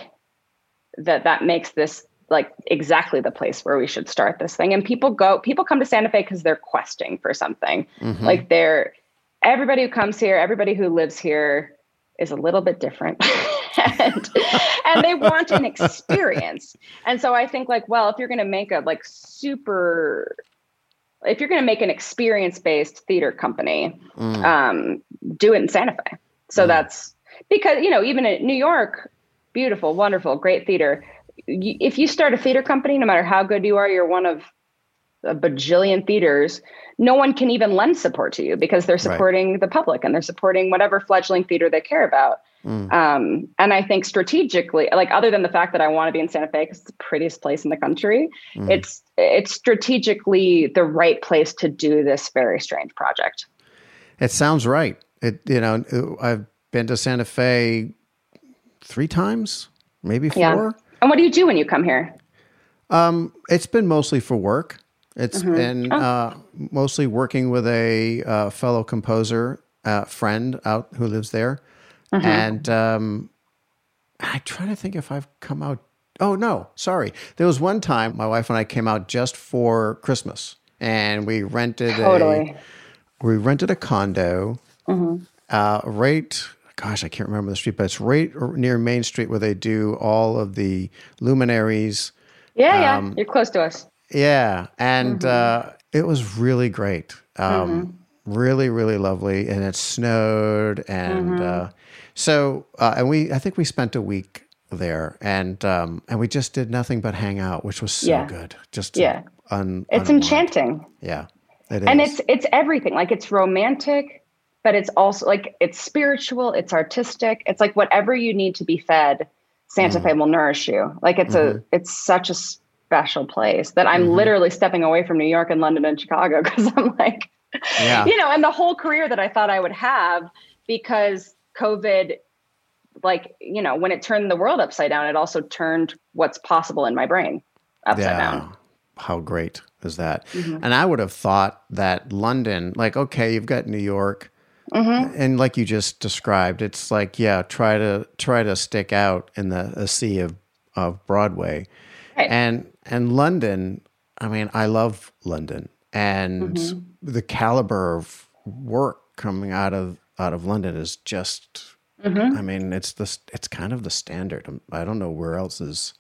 that that makes this like exactly the place where we should start this thing. And people go, people come to Santa Fe because they're questing for something. Mm-hmm. Like they're, everybody who comes here, everybody who lives here, is a little bit different and, and they want an experience. And so I think like, well, if you're going to make a like super, if you're going to make an experience-based theater company, mm. um, do it in Santa Fe. So mm. that's because, you know, even in New York, beautiful, wonderful, great theater. If you start a theater company, no matter how good you are, you're one of a bajillion theaters, no one can even lend support to you because they're supporting right. the public and they're supporting whatever fledgling theater they care about. Mm. Um, and I think strategically, like other than the fact that I want to be in Santa Fe because it's the prettiest place in the country, mm. it's it's strategically the right place to do this very strange project. It sounds right. It you know, I've been to Santa Fe three times, maybe four. Yeah. And what do you do when you come here? Um, it's been mostly for work. It's mm-hmm. been oh. uh, mostly working with a uh, fellow composer, uh, friend out who lives there. Mm-hmm. And um, I try to think if I've come out. Oh, no, sorry. There was one time my wife and I came out just for Christmas and we rented, totally. a, we rented a condo mm-hmm. uh, right... Gosh, I can't remember the street, but it's right near Main Street where they do all of the luminaries. Yeah, um, yeah. You're close to us. Yeah. And mm-hmm. uh, it was really great. Um, mm-hmm. Really, really lovely. And it snowed. And mm-hmm. uh, so, uh, and we, I think we spent a week there and um, and we just did nothing but hang out, which was so yeah. good. Just yeah. Un- it's unwind. Enchanting. Yeah, it is. And it's it's everything. Like it's romantic, but it's also like, it's spiritual, it's artistic. It's like whatever you need to be fed, Santa mm. Fe will nourish you. Like it's mm-hmm. a, it's such a special place that I'm mm-hmm. literally stepping away from New York and London and Chicago. Cause I'm like, yeah. you know, and the whole career that I thought I would have because COVID, like, you know, when it turned the world upside down, it also turned what's possible in my brain upside yeah. down. How great is that? Mm-hmm. And I would have thought that London, like, okay, you've got New York, mm-hmm. and like you just described, it's like, yeah, try to try to stick out in the a sea of, of Broadway. Right. And and London, I mean, I love London and mm-hmm. the caliber of work coming out of out of London is just mm-hmm. I mean, it's the it's kind of the standard. I don't know where else is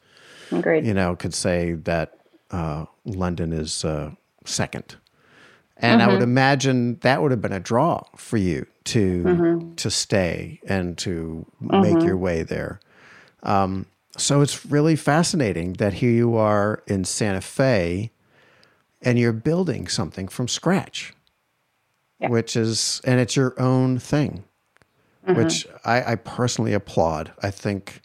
Agreed. You know, could say that uh, London is uh, second. And mm-hmm. I would imagine that would have been a draw for you to mm-hmm. to stay and to mm-hmm. make your way there. Um, so it's really fascinating that here you are in Santa Fe and you're building something from scratch, yeah. which is, and it's your own thing, mm-hmm. which I, I personally applaud. I think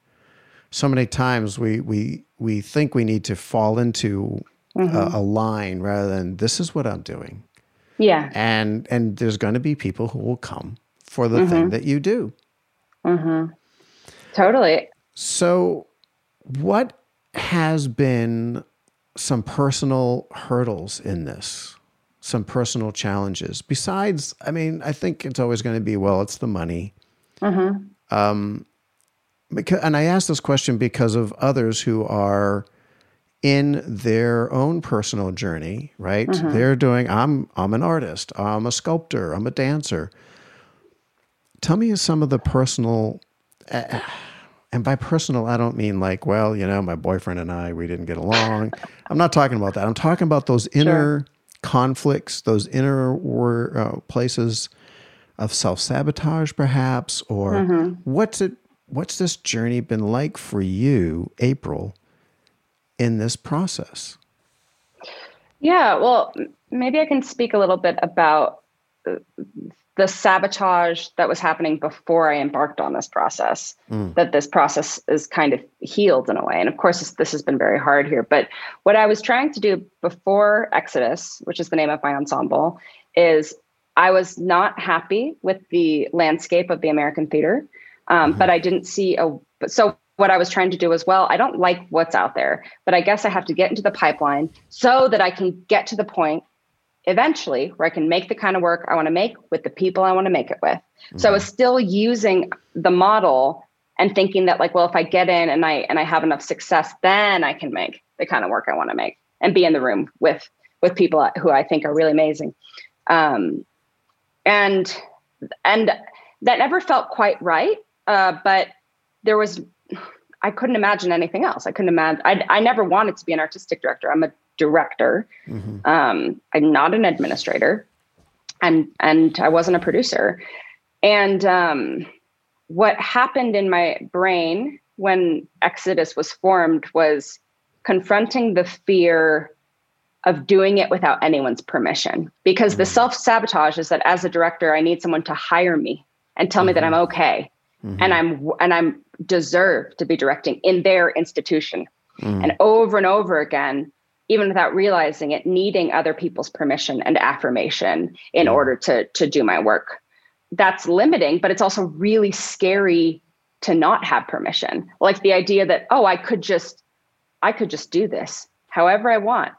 so many times we we we think we need to fall into mm-hmm. a, a line rather than this is what I'm doing. Yeah. And and there's going to be people who will come for the mm-hmm. thing that you do. Mm-hmm. Totally. So what has been some personal hurdles in this? Some personal challenges? Besides, I mean, I think it's always going to be, well, it's the money. Mm-hmm. Um, because, and I ask this question because of others who are in their own personal journey, right? Mm-hmm. They're doing, I'm I'm an artist, I'm a sculptor, I'm a dancer. Tell me some of the personal, uh, and by personal, I don't mean like, well, you know, my boyfriend and I, we didn't get along. I'm not talking about that. I'm talking about those inner sure. conflicts, those inner wor- uh, places of self-sabotage perhaps, or mm-hmm. what's it What's this journey been like for you, April, in this process? Yeah, well, maybe I can speak a little bit about the sabotage that was happening before I embarked on this process, mm. that this process is kind of healed in a way. And of course, this, this has been very hard here. But what I was trying to do before Exodus, which is the name of my ensemble, is I was not happy with the landscape of the American theater, um, mm-hmm. but I didn't see a... So what I was trying to do as well, I don't like what's out there, but I guess I have to get into the pipeline so that I can get to the point eventually where I can make the kind of work I want to make with the people I want to make it with. Mm-hmm. So I was still using the model and thinking that, like, well, if I get in and I, and I have enough success, then I can make the kind of work I want to make and be in the room with, with people who I think are really amazing. Um, and, and that never felt quite right. Uh, but there was, I couldn't imagine anything else. I couldn't imagine, I, I never wanted to be an artistic director. I'm a director. Mm-hmm. Um, I'm not an administrator, and, and I wasn't a producer. And, um, what happened in my brain when Exodus was formed was confronting the fear of doing it without anyone's permission, because mm-hmm. the self-sabotage is that as a director, I need someone to hire me and tell mm-hmm. me that I'm okay. Mm-hmm. And I'm, and I'm deserve to be directing in their institution. Mm-hmm. And over and over again, even without realizing it, needing other people's permission and affirmation in mm-hmm. order to, to do my work. That's limiting, but it's also really scary to not have permission. Like the idea that, oh, I could just, I could just do this however I want,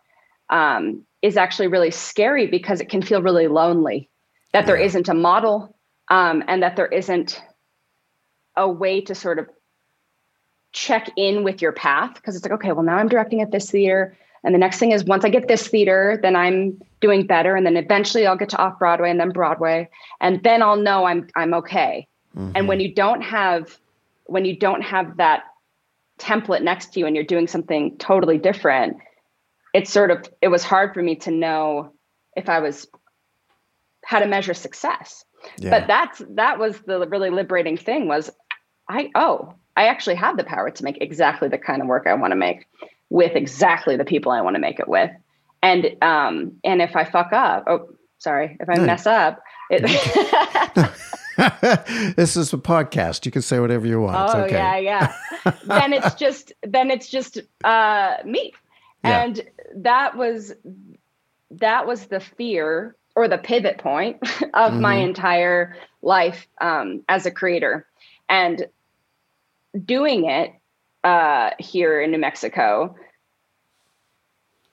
um, is actually really scary, because it can feel really lonely that yeah. there isn't a model, um, and that there isn't a way to sort of check in with your path. Cause it's like, okay, well, now I'm directing at this theater, and the next thing is, once I get this theater, then I'm doing better. And then eventually I'll get to off Broadway and then Broadway. And then I'll know I'm, I'm okay. Mm-hmm. And when you don't have, when you don't have that template next to you and you're doing something totally different, it's sort of, it was hard for me to know if I was, how to measure success. Yeah. But that's, that was the really liberating thing was I, oh, I actually have the power to make exactly the kind of work I want to make with exactly the people I want to make it with. And, um, and if I fuck up, oh, sorry, if I no. mess up. It This is a podcast. You can say whatever you want. Oh, it's okay. yeah, yeah. Then it's just, then it's just, uh, me. Yeah. And that was, that was the fear or the pivot point of mm-hmm. my entire life, um, as a creator. And doing it, uh, here in New Mexico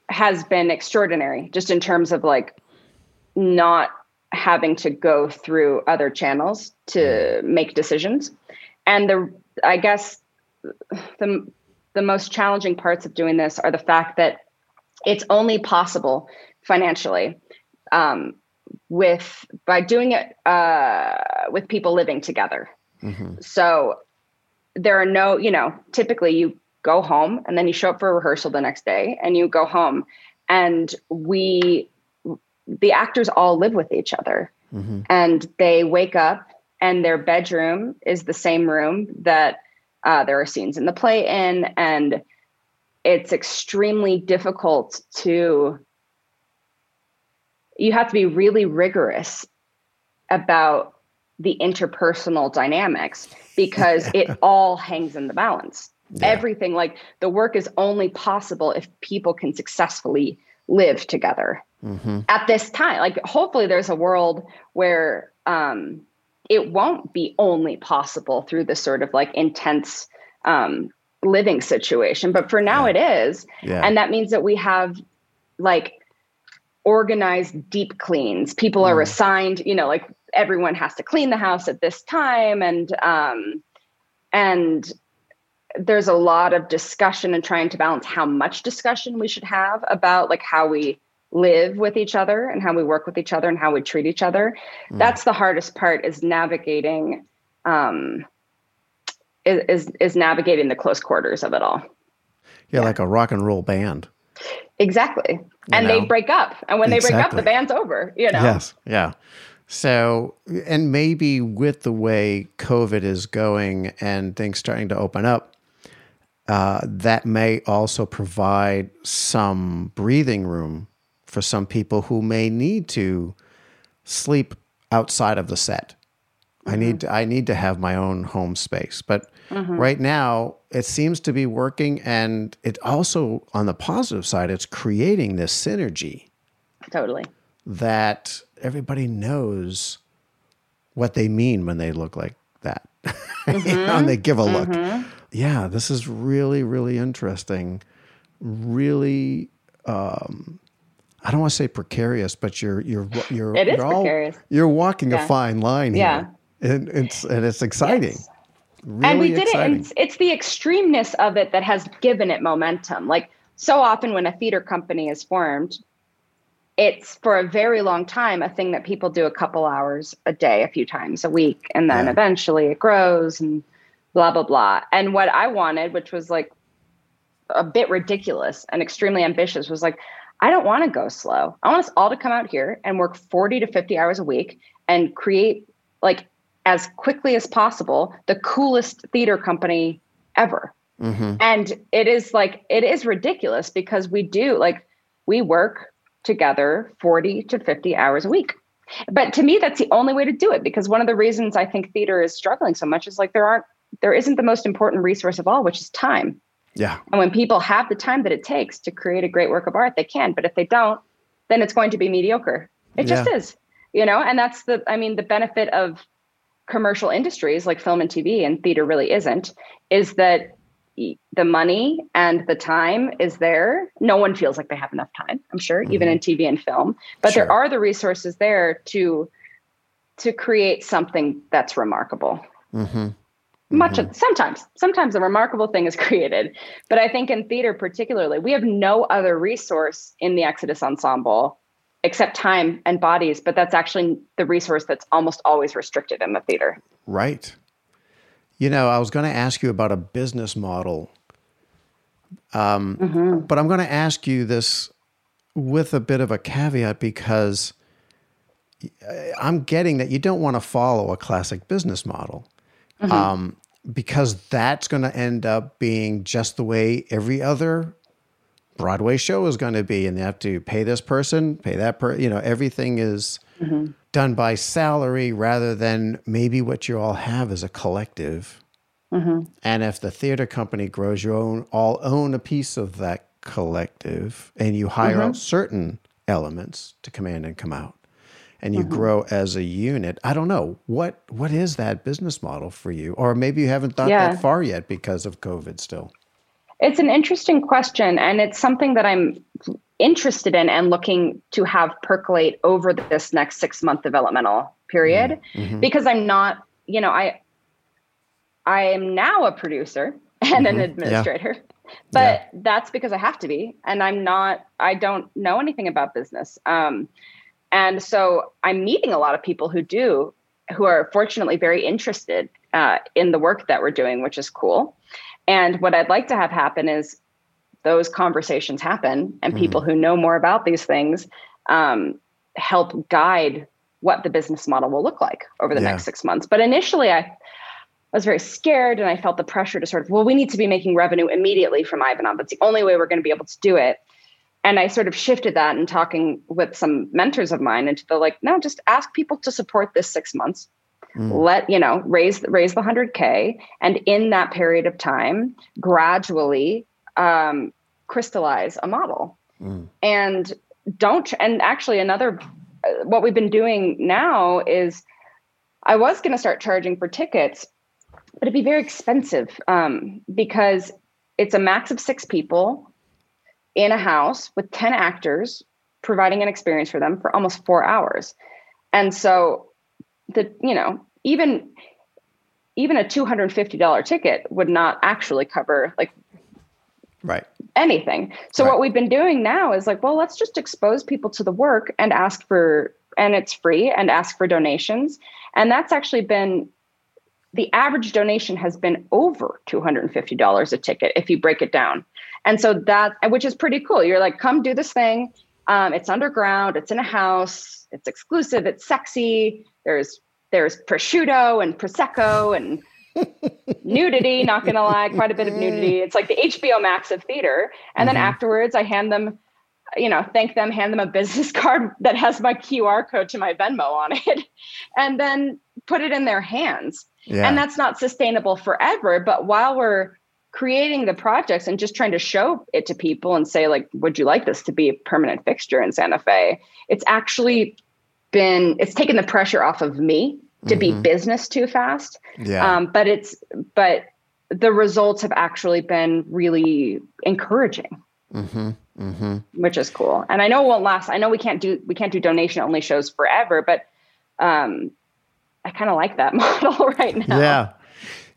has been extraordinary, just in terms of like not having to go through other channels to make decisions. And the, I guess the, the most challenging parts of doing this are the fact that it's only possible financially, um, with, by doing it, uh, with people living together. Mm-hmm. So there are no, you know, typically you go home and then you show up for a rehearsal the next day and you go home, and we, the actors all live with each other mm-hmm. and they wake up and their bedroom is the same room that uh, there are scenes in the play in. And it's extremely difficult to, you have to be really rigorous about the interpersonal dynamics, because it all hangs in the balance. Yeah. Everything, like the work is only possible if people can successfully live together mm-hmm. at this time. Like hopefully there's a world where um, it won't be only possible through this sort of like intense um, living situation. But for now yeah. it is. Yeah. And that means that we have like organized deep cleans. People are mm. assigned, you know, like everyone has to clean the house at this time. And, um, and there's a lot of discussion and trying to balance how much discussion we should have about like how we live with each other and how we work with each other and how we treat each other. Mm. That's the hardest part, is navigating, um, is, is navigating the close quarters of it all. Yeah. yeah. Like a rock and roll band. Exactly. You and know? They break up, and when exactly. they break up, the band's over, you know? Yes. Yeah. So, and maybe with the way COVID is going and things starting to open up, uh, that may also provide some breathing room for some people who may need to sleep outside of the set. Mm-hmm. I need to, I need to have my own home space. But mm-hmm. right now, it seems to be working, and it also, on the positive side, it's creating this synergy. Totally. That everybody knows what they mean when they look like that. Mm-hmm. You know, and they give a look. Mm-hmm. Yeah, this is really, really interesting. Really, um, I don't want to say precarious, but you're you're you're it is you're, all, you're walking yeah. a fine line yeah. here. And it's and it's exciting. Yes. Really and we did exciting. it. It's, it's the extremeness of it that has given it momentum. Like so often when a theater company is formed, it's for a very long time a thing that people do a couple hours a day, a few times a week, and then yeah. eventually it grows and blah blah blah. And what I wanted, which was like a bit ridiculous and extremely ambitious, was like, I don't want to go slow. I want us all to come out here and work forty to fifty hours a week and create, like, as quickly as possible, the coolest theater company ever. Mm-hmm. And it is like, it is ridiculous because we do, like, we work together forty to fifty hours a week. But to me, that's the only way to do it, because one of the reasons I think theater is struggling so much is like there aren't, there isn't the most important resource of all, which is time. Yeah. And when people have the time that it takes to create a great work of art, they can. But if they don't, then it's going to be mediocre. It yeah. just is, you know, and that's the, I mean, the benefit of commercial industries like film and T V, and theater really isn't, is that the money and the time is there. No one feels like they have enough time, I'm sure, mm-hmm. even in T V and film. But sure. there are the resources there to to create something that's remarkable. Mm-hmm. Much mm-hmm. of, sometimes, sometimes the remarkable thing is created, but I think in theater particularly, we have no other resource in the Exodus Ensemble except time and bodies, but that's actually the resource that's almost always restricted in the theater. Right. You know, I was going to ask you about a business model, um, mm-hmm. but I'm going to ask you this with a bit of a caveat, because I'm getting that you don't want to follow a classic business model. Mm-hmm. Um, because that's going to end up being just the way every other Broadway show is going to be. And they have to pay this person, pay that person. You know, everything is mm-hmm. done by salary rather than maybe what you all have as a collective. Mm-hmm. And if the theater company grows, you own, all own a piece of that collective, and you hire mm-hmm. out certain elements to come in and come out. And you mm-hmm. grow as a unit. I don't know. What what is that business model for you? Or maybe you haven't thought yeah. that far yet because of COVID still. It's an interesting question. And it's something that I'm interested in and looking to have percolate over this next six month developmental period. Mm-hmm. Because I'm not, you know, I I am now a producer and mm-hmm. an administrator. Yeah. But yeah. that's because I have to be. And I'm not, I don't know anything about business. Um And so I'm meeting a lot of people who do, who are fortunately very interested uh, in the work that we're doing, which is cool. And what I'd like to have happen is those conversations happen, and people mm-hmm. who know more about these things um, help guide what the business model will look like over the yeah. next six months. But initially I was very scared, and I felt the pressure to sort of, well, we need to be making revenue immediately from Ivanov. That's the only way we're going to be able to do it. And I sort of shifted that in talking with some mentors of mine into the, like, no, just ask people to support this six months. Mm. Let, you know, raise, raise the one hundred K. And in that period of time, gradually um, crystallize a model. Mm. And don't, and actually another, what we've been doing now is, I was going to start charging for tickets, but it'd be very expensive um, because it's a max of six people in a house with ten actors, providing an experience for them for almost four hours. And so the, you know, even, even a two hundred fifty dollars ticket would not actually cover, like, right. anything. So right. what we've been doing now is like, well, let's just expose people to the work and ask for, and it's free, and ask for donations. And that's actually been, the average donation has been over two hundred fifty dollars a ticket if you break it down. And so that, which is pretty cool. You're like, come do this thing. Um, it's underground. It's in a house. It's exclusive. It's sexy. There's there's prosciutto and prosecco and nudity. Not gonna lie, quite a bit of nudity. It's like the H B O Max of theater. And mm-hmm. then afterwards, I hand them, you know, thank them, hand them a business card that has my Q R code to my Venmo on it, and then put it in their hands. Yeah. And that's not sustainable forever. But while we're creating the projects and just trying to show it to people and say, like, would you like this to be a permanent fixture in Santa Fe? It's actually been, it's taken the pressure off of me to mm-hmm. be business too fast. Yeah. Um, but it's, but the results have actually been really encouraging, mm-hmm. Mm-hmm. which is cool. And I know it won't last. I know we can't do, we can't do donation only shows forever, but um, I kind of like that model right now. Yeah.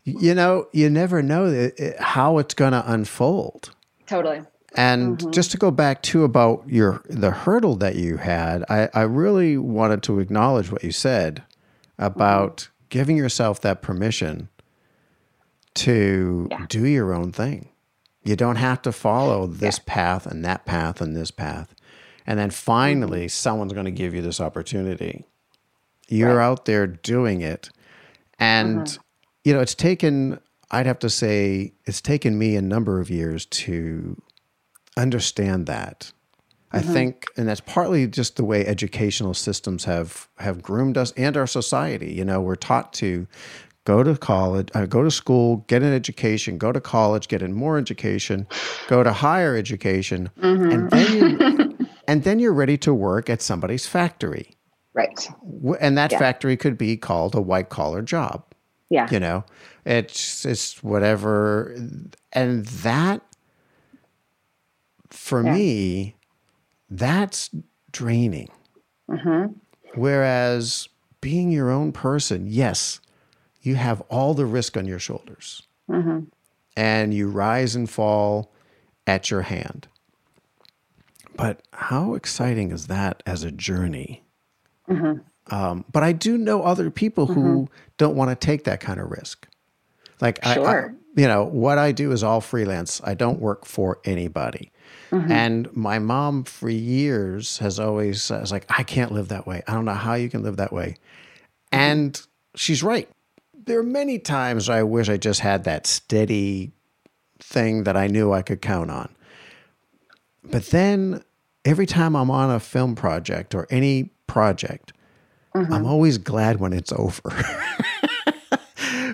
You know, you never know it, it, how it's going to unfold. Totally. And mm-hmm. just to go back too about your the hurdle that you had, I, I really wanted to acknowledge what you said about mm-hmm. giving yourself that permission to yeah. do your own thing. You don't have to follow this yeah. path and that path and this path. And then finally, mm-hmm. someone's going to give you this opportunity. You're right. out there doing it. And... Mm-hmm. You know, it's taken, I'd have to say, it's taken me a number of years to understand that. Mm-hmm. I think, and that's partly just the way educational systems have, have groomed us and our society. You know, we're taught to go to college, uh, go to school, get an education, go to college, get in more education, go to higher education, mm-hmm. and then you, and then you're ready to work at somebody's factory. Right. And that yeah. factory could be called a white-collar job. Yeah. You know, it's, it's whatever. And that, for yeah. me, that's draining. Mm-hmm. Whereas being your own person, yes, you have all the risk on your shoulders. Mm-hmm. And you rise and fall at your hand. But how exciting is that as a journey? Mm-hmm. Um, but I do know other people who mm-hmm. don't want to take that kind of risk. Like, sure. I, I, you know, what I do is all freelance. I don't work for anybody. Mm-hmm. And my mom for years has always uh, was like, I can't live that way. I don't know how you can live that way. Mm-hmm. And she's right. There are many times I wish I just had that steady thing that I knew I could count on. But then every time I'm on a film project or any project, mm-hmm. I'm always glad when it's over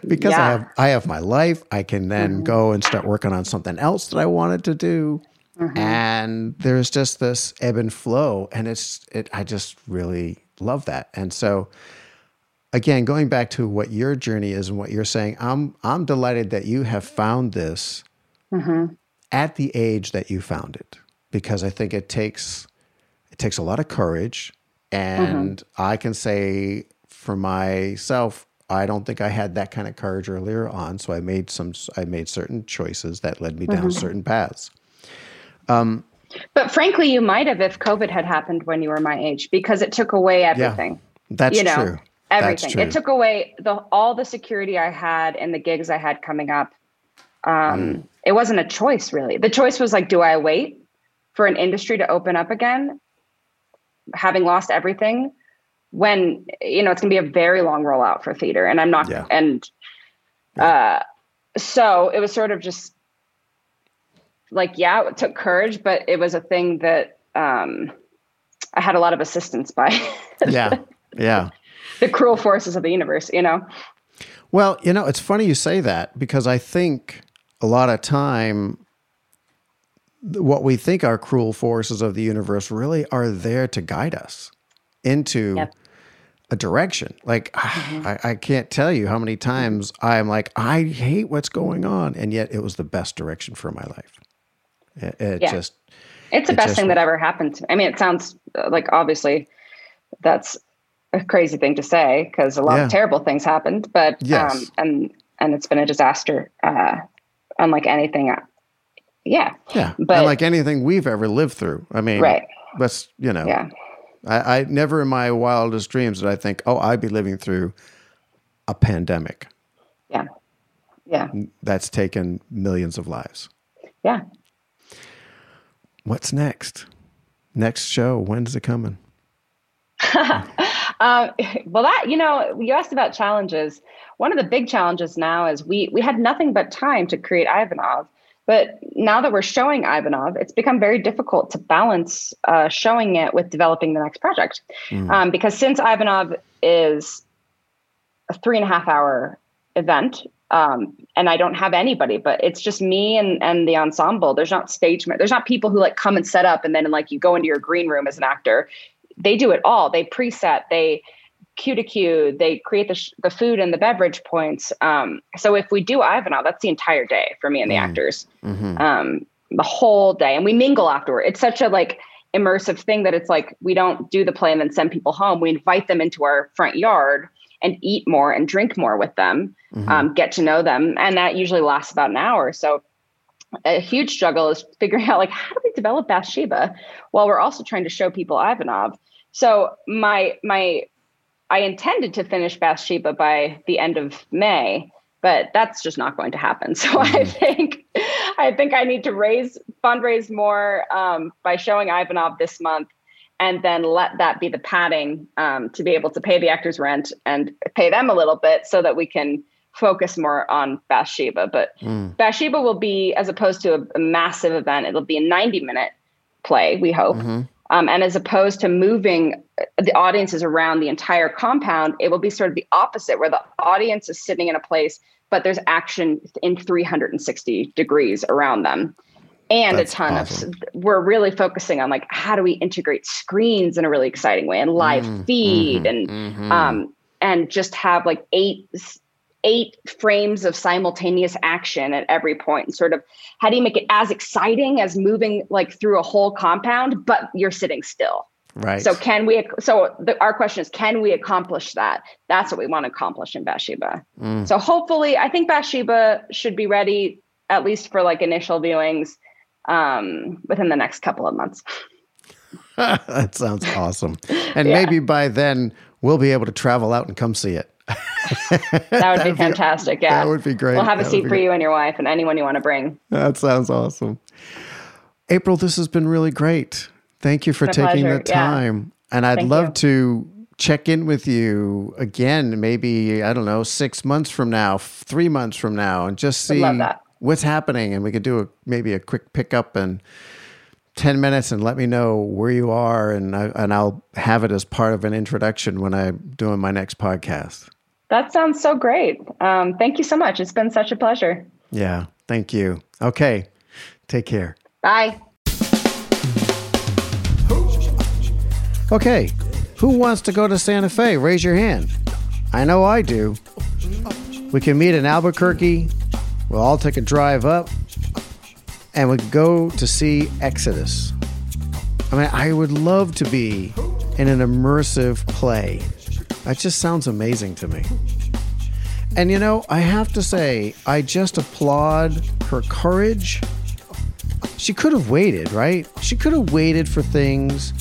because yeah. I have I have my life. I can then mm-hmm. go and start working on something else that I wanted to do. Mm-hmm. And there's just this ebb and flow. And it's it. I just really love that. And so, again, going back to what your journey is and what you're saying, I'm I'm delighted that you have found this mm-hmm. at the age that you found it, because I think it takes it takes a lot of courage. And mm-hmm. I can say for myself, I don't think I had that kind of courage earlier on. So I made some, I made certain choices that led me mm-hmm. down certain paths. Um, but frankly, you might have if COVID had happened when you were my age, because it took away everything. Yeah, that's you know, true. Everything. That's true. It took away the all the security I had and the gigs I had coming up. Um, mm. It wasn't a choice, really. The choice was like, do I wait for an industry to open up again? Having lost everything, when, you know, it's gonna be a very long rollout for theater, and I'm not, yeah. and uh, so it was sort of just like, yeah, it took courage, but it was a thing that um, I had a lot of assistance by. yeah, yeah. The cruel forces of the universe, you know? Well, you know, it's funny you say that, because I think a lot of time, what we think are cruel forces of the universe really are there to guide us into yep. a direction. Like, mm-hmm. I, I can't tell you how many times I'm like, I hate what's going on. And yet it was the best direction for my life. It, it yeah. just, it's the it best just, thing that ever happened to me. I mean, it sounds like, obviously that's a crazy thing to say, because a lot yeah. of terrible things happened, but, yes. um, and, and it's been a disaster, uh, unlike anything else. Yeah. Yeah. But and like anything we've ever lived through. I mean, right. That's, you know, yeah. I, I never in my wildest dreams did I think, oh, I'd be living through a pandemic. Yeah. Yeah. That's taken millions of lives. Yeah. What's next? Next show, when's it coming? um, well, that, you know, you asked about challenges. One of the big challenges now is we we had nothing but time to create Ivanov. But now that we're showing Ivanov, it's become very difficult to balance uh, showing it with developing the next project. Mm. Um, because since Ivanov is a three and a half hour event, um, and I don't have anybody, but it's just me and, and the ensemble. There's not stage, there's not people who like come and set up and then like you go into your green room as an actor. They do it all. They preset, they cue to cue, they create the, sh- the food and the beverage points. Um, so if we do Ivanov, that's the entire day for me and the mm. actors, mm-hmm. um, the whole day. And we mingle afterward. It's such a like immersive thing that it's like, we don't do the play and then send people home. We invite them into our front yard and eat more and drink more with them, mm-hmm. um, get to know them. And that usually lasts about an hour. So a huge struggle is figuring out like, how do we develop Bathsheba while we're also trying to show people Ivanov? So my, my, I intended to finish Bathsheba by the end of May, but that's just not going to happen. So mm-hmm. I think, I think I need to raise fundraise more, um, by showing Ivanov this month. And then let that be the padding um, to be able to pay the actors rent and pay them a little bit so that we can focus more on Bathsheba. But mm. Bathsheba will be, as opposed to a, a massive event, it'll be a ninety minute play, we hope. Mm-hmm. Um, and as opposed to moving the audiences around the entire compound, it will be sort of the opposite, where the audience is sitting in a place, but there's action in three hundred sixty degrees around them. And That's a ton awesome. of, we're really focusing on like, how do we integrate screens in a really exciting way and live mm, feed mm-hmm, and, mm-hmm. um, and just have like eight, eight frames of simultaneous action at every point and sort of, how do you make it as exciting as moving like through a whole compound, but you're sitting still. Right. So can we, so the, our question is, can we accomplish that? That's what we want to accomplish in Bathsheba. Mm. So hopefully I think Bathsheba should be ready at least for like initial viewings. Um, within the next couple of months. That sounds awesome. And yeah. maybe by then we'll be able to travel out and come see it. that would that be would fantastic. Be, yeah. That would be great. We'll have a that seat for great. you and your wife and anyone you want to bring. That sounds awesome. April, this has been really great. Thank you for taking pleasure. the time. Yeah. And I'd Thank love you. to check in with you again, maybe, I don't know, six months from now, three months from now, and just see. Love that. What's happening? And we could do a, maybe a quick pickup in ten minutes and let me know where you are. And, I, and I'll have it as part of an introduction when I'm doing my next podcast. That sounds so great. Um, thank you so much. It's been such a pleasure. Yeah. Thank you. Okay. Take care. Bye. Okay. Who wants to go to Santa Fe? Raise your hand. I know I do. We can meet in Albuquerque. We'll all take a drive up and we go to see Exodus. I mean, I would love to be in an immersive play. That just sounds amazing to me. And you know, I have to say, I just applaud her courage. She could have waited, right? She could have waited for things.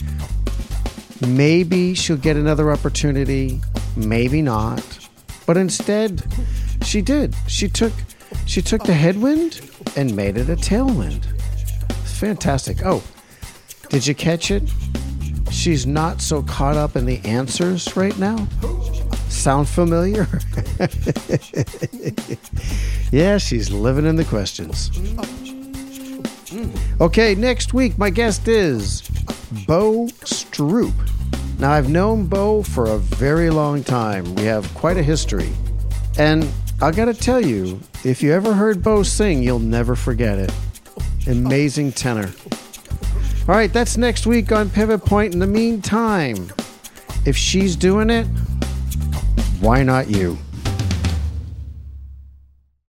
Maybe she'll get another opportunity, maybe not. But instead, she did. She took... She took the headwind and made it a tailwind. It's fantastic. Oh, did you catch it? She's not so caught up in the answers right now. Sound familiar? Yeah, she's living in the questions. Okay, next week, my guest is Beau Stroop. Now, I've known Beau for a very long time. We have quite a history. And I gotta tell you, if you ever heard Beau sing, you'll never forget it. Amazing tenor. All right, that's next week on Pivot Point. In the meantime, if she's doing it, why not you?